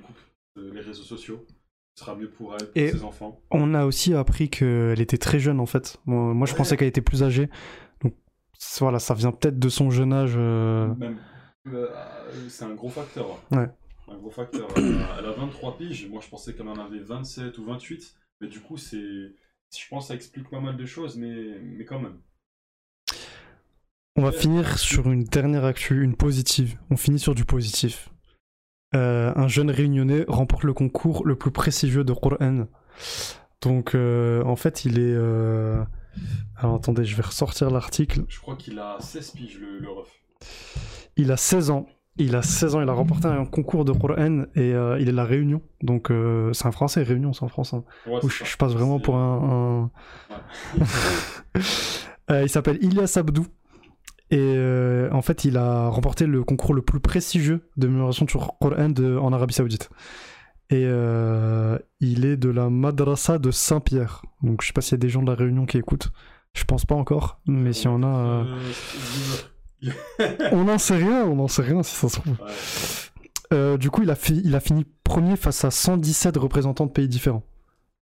coupe les réseaux sociaux. Ce sera mieux pour elle, pour ses enfants. On a aussi appris qu'elle était très jeune en fait. Moi, je pensais qu'elle était plus âgée. Donc, voilà, ça vient peut-être de son jeune âge. Même, c'est un gros facteur. Ouais. Un gros facteur. Elle a 23 piges. Moi, je pensais qu'elle en avait 27 ou 28. Mais du coup, je pense que ça explique pas mal de choses, mais quand même. On va finir sur une dernière actu, une positive. On finit sur du positif. Un jeune réunionnais remporte le concours le plus prestigieux de Coran. Donc, en fait, il est... Alors, attendez, je vais ressortir l'article. Je crois qu'il a 16 piges, le ref. Il a 16 ans. Il a remporté un concours de Coran et il est à La Réunion. Donc, c'est un Français, Réunion, c'est en France. Hein. Ouais, je passe vraiment pour un... Ouais. Il s'appelle Ilyas Abdou. Et en fait, il a remporté le concours le plus prestigieux de mémorisation du Coran en Arabie Saoudite. Et il est de la Madrasa de Saint-Pierre. Donc, je sais pas s'il y a des gens de La Réunion qui écoutent. Je pense pas encore, mais s'il y en a... on n'en sait rien si ça se trouve. Ouais. Du coup, il a fini premier face à 117 représentants de pays différents.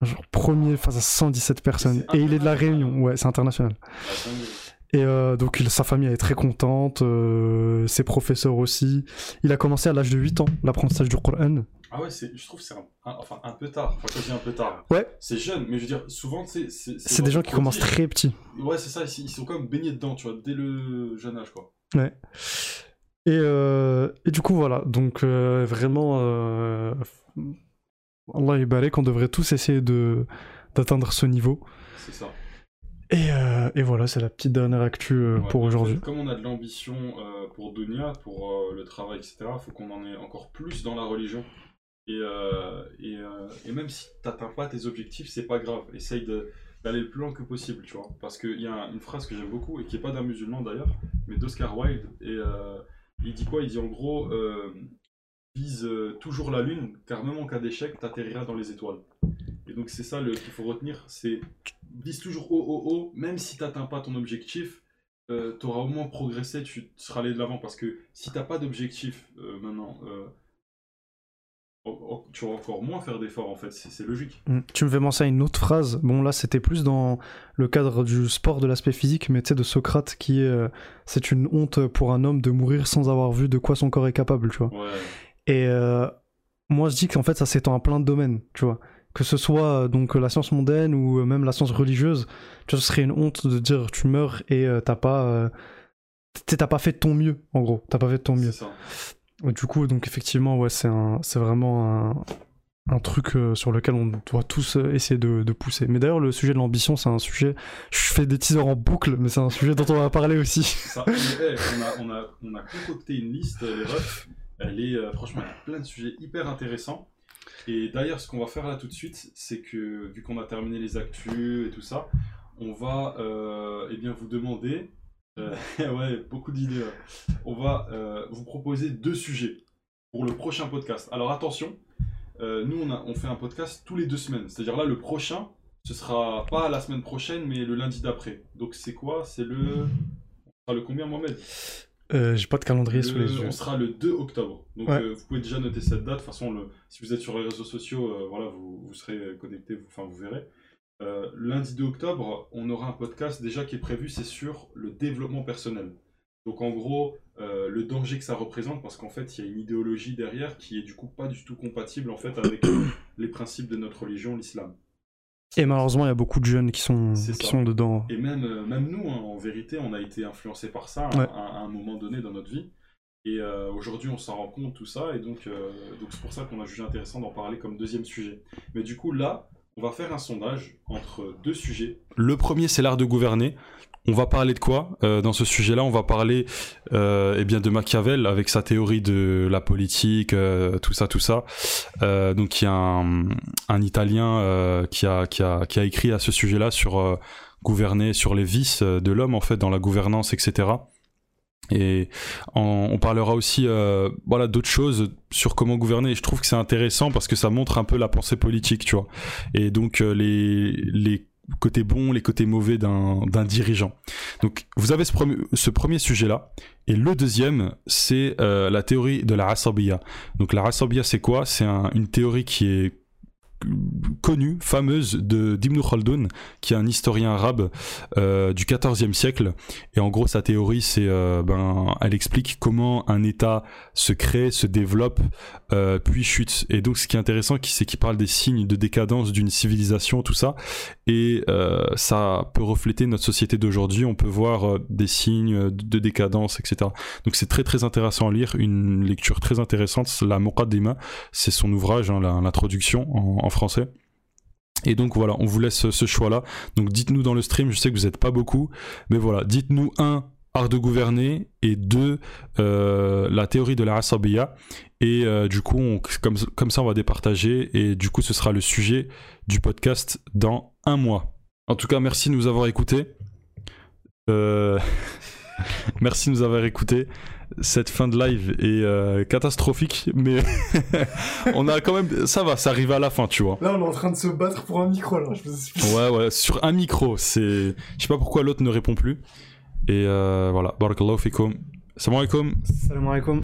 Genre premier face à 117 personnes. Et il est de La Réunion, ouais, c'est international. Et donc sa famille est très contente, ses professeurs aussi. Il a commencé à l'âge de 8 ans l'apprentissage du Coran. Ah ouais, je trouve que c'est un peu tard. Enfin, quand je dis un peu tard, ouais, c'est jeune, mais je veux dire, souvent, c'est des gens qui commencent très petits. Ouais, c'est ça, ils sont quand même baignés dedans, tu vois, dès le jeune âge, quoi. Ouais. Et du coup, voilà, donc vraiment, Allah Ibarek, on devrait tous essayer d'atteindre ce niveau. C'est ça. Et voilà, c'est la petite dernière actu pour aujourd'hui. Comme on a de l'ambition pour Dunia, pour le travail, etc., il faut qu'on en ait encore plus dans la religion. Et même si tu n'atteins pas tes objectifs, c'est pas grave. Essaye d'aller le plus loin que possible, tu vois. Parce qu'il y a une phrase que j'aime beaucoup, et qui n'est pas d'un musulman d'ailleurs, mais d'Oscar Wilde. Et il dit quoi? Il dit en gros, vise toujours la lune, car même en cas d'échec, tu atterriras dans les étoiles. Et donc c'est ça qu'il faut retenir, c'est vise toujours haut, même si tu n'atteins pas ton objectif, tu auras au moins progressé, tu seras allé de l'avant, parce que si tu n'as pas d'objectif maintenant, tu vas encore moins faire d'efforts en fait, c'est logique. Tu me fais penser à une autre phrase, bon là c'était plus dans le cadre du sport, de l'aspect physique, mais tu sais de Socrate qui c'est une honte pour un homme de mourir sans avoir vu de quoi son corps est capable, tu vois. Ouais. Et moi je dis qu'en fait ça s'étend à plein de domaines, tu vois. Que ce soit donc la science mondaine ou même la science religieuse, tu vois, ce serait une honte de dire tu meurs et t'as pas fait de ton mieux, en gros, t'as pas fait de ton mieux. Ça. Du coup, donc effectivement, ouais, c'est vraiment un truc sur lequel on doit tous essayer de pousser. Mais d'ailleurs, le sujet de l'ambition, c'est un sujet, je fais des teasers en boucle, mais c'est un sujet dont on va parler aussi. Ça, on a concocté une liste, les refs, elle est franchement, il y a plein de sujets hyper intéressants. Et d'ailleurs, ce qu'on va faire là tout de suite, c'est que vu qu'on a terminé les actus et tout ça, on va vous demander, ouais, beaucoup d'idées, on va vous proposer 2 sujets pour le prochain podcast. Alors attention, nous on fait un podcast tous les 2 semaines, c'est-à-dire là le prochain, ce sera pas la semaine prochaine, mais le lundi d'après. Donc c'est quoi? C'est le combien, Mohamed? J'ai pas de calendrier sous les yeux. On sera le 2 octobre. Donc ouais. Vous pouvez déjà noter cette date. De toute façon, si vous êtes sur les réseaux sociaux, voilà, vous serez connectés, vous verrez. Lundi 2 octobre, on aura un podcast déjà qui est prévu, c'est sur le développement personnel. Donc en gros, le danger que ça représente, parce qu'en fait, il y a une idéologie derrière qui est du coup pas du tout compatible en fait, avec les principes de notre religion, l'islam. Et malheureusement, il y a beaucoup de jeunes qui sont dedans. Et même nous, hein, en vérité, on a été influencés par ça, hein, ouais, à un moment donné dans notre vie. Et aujourd'hui, on s'en rend compte, tout ça. Et donc c'est pour ça qu'on a jugé intéressant d'en parler comme 2e sujet. Mais du coup, là, on va faire un sondage entre 2 sujets. Le premier, c'est l'art de gouverner. On va parler de quoi dans ce sujet-là? On va parler de Machiavel avec sa théorie de la politique, tout ça. Donc il y a un Italien qui a écrit à ce sujet-là sur gouverner, sur les vices de l'homme en fait dans la gouvernance, etc. Et on parlera aussi d'autres choses sur comment gouverner, et je trouve que c'est intéressant parce que ça montre un peu la pensée politique, tu vois. Et donc les côtés bons, les côtés mauvais d'un dirigeant. Donc vous avez ce premier sujet là, et le deuxième c'est la théorie de la Asabiyya. Donc la Asabiyya, c'est quoi? C'est une théorie qui est connue, fameuse, d'Ibn Khaldoun, qui est un historien arabe du 14e siècle. Et en gros, sa théorie, c'est elle explique comment un État se crée, se développe, puis chute. Et donc, ce qui est intéressant, c'est qu'il parle des signes de décadence d'une civilisation, tout ça. Et ça peut refléter notre société d'aujourd'hui. On peut voir des signes de décadence, etc. Donc, c'est très, très intéressant à lire. Une lecture très intéressante. La Muqaddima, c'est son ouvrage, hein, l'introduction en français. Et donc voilà, on vous laisse ce choix là. Donc dites-nous dans le stream, je sais que vous n'êtes pas beaucoup, mais voilà, dites-nous 1, art de gouverner, et 2, la théorie de la Asabiyya. Et du coup, comme ça on va départager, et du coup ce sera le sujet du podcast dans 1 mois. En tout cas, merci de nous avoir écoutés. Merci de nous avoir écoutés. Cette fin de live est catastrophique, mais on a quand même, ça arrive à la fin, tu vois. Là on est en train de se battre pour un micro, là, je vous explique. Ouais, sur un micro, c'est, je sais pas pourquoi l'autre ne répond plus. Et voilà, barakallahu fikum. Salam alaikum. Salam alaikum.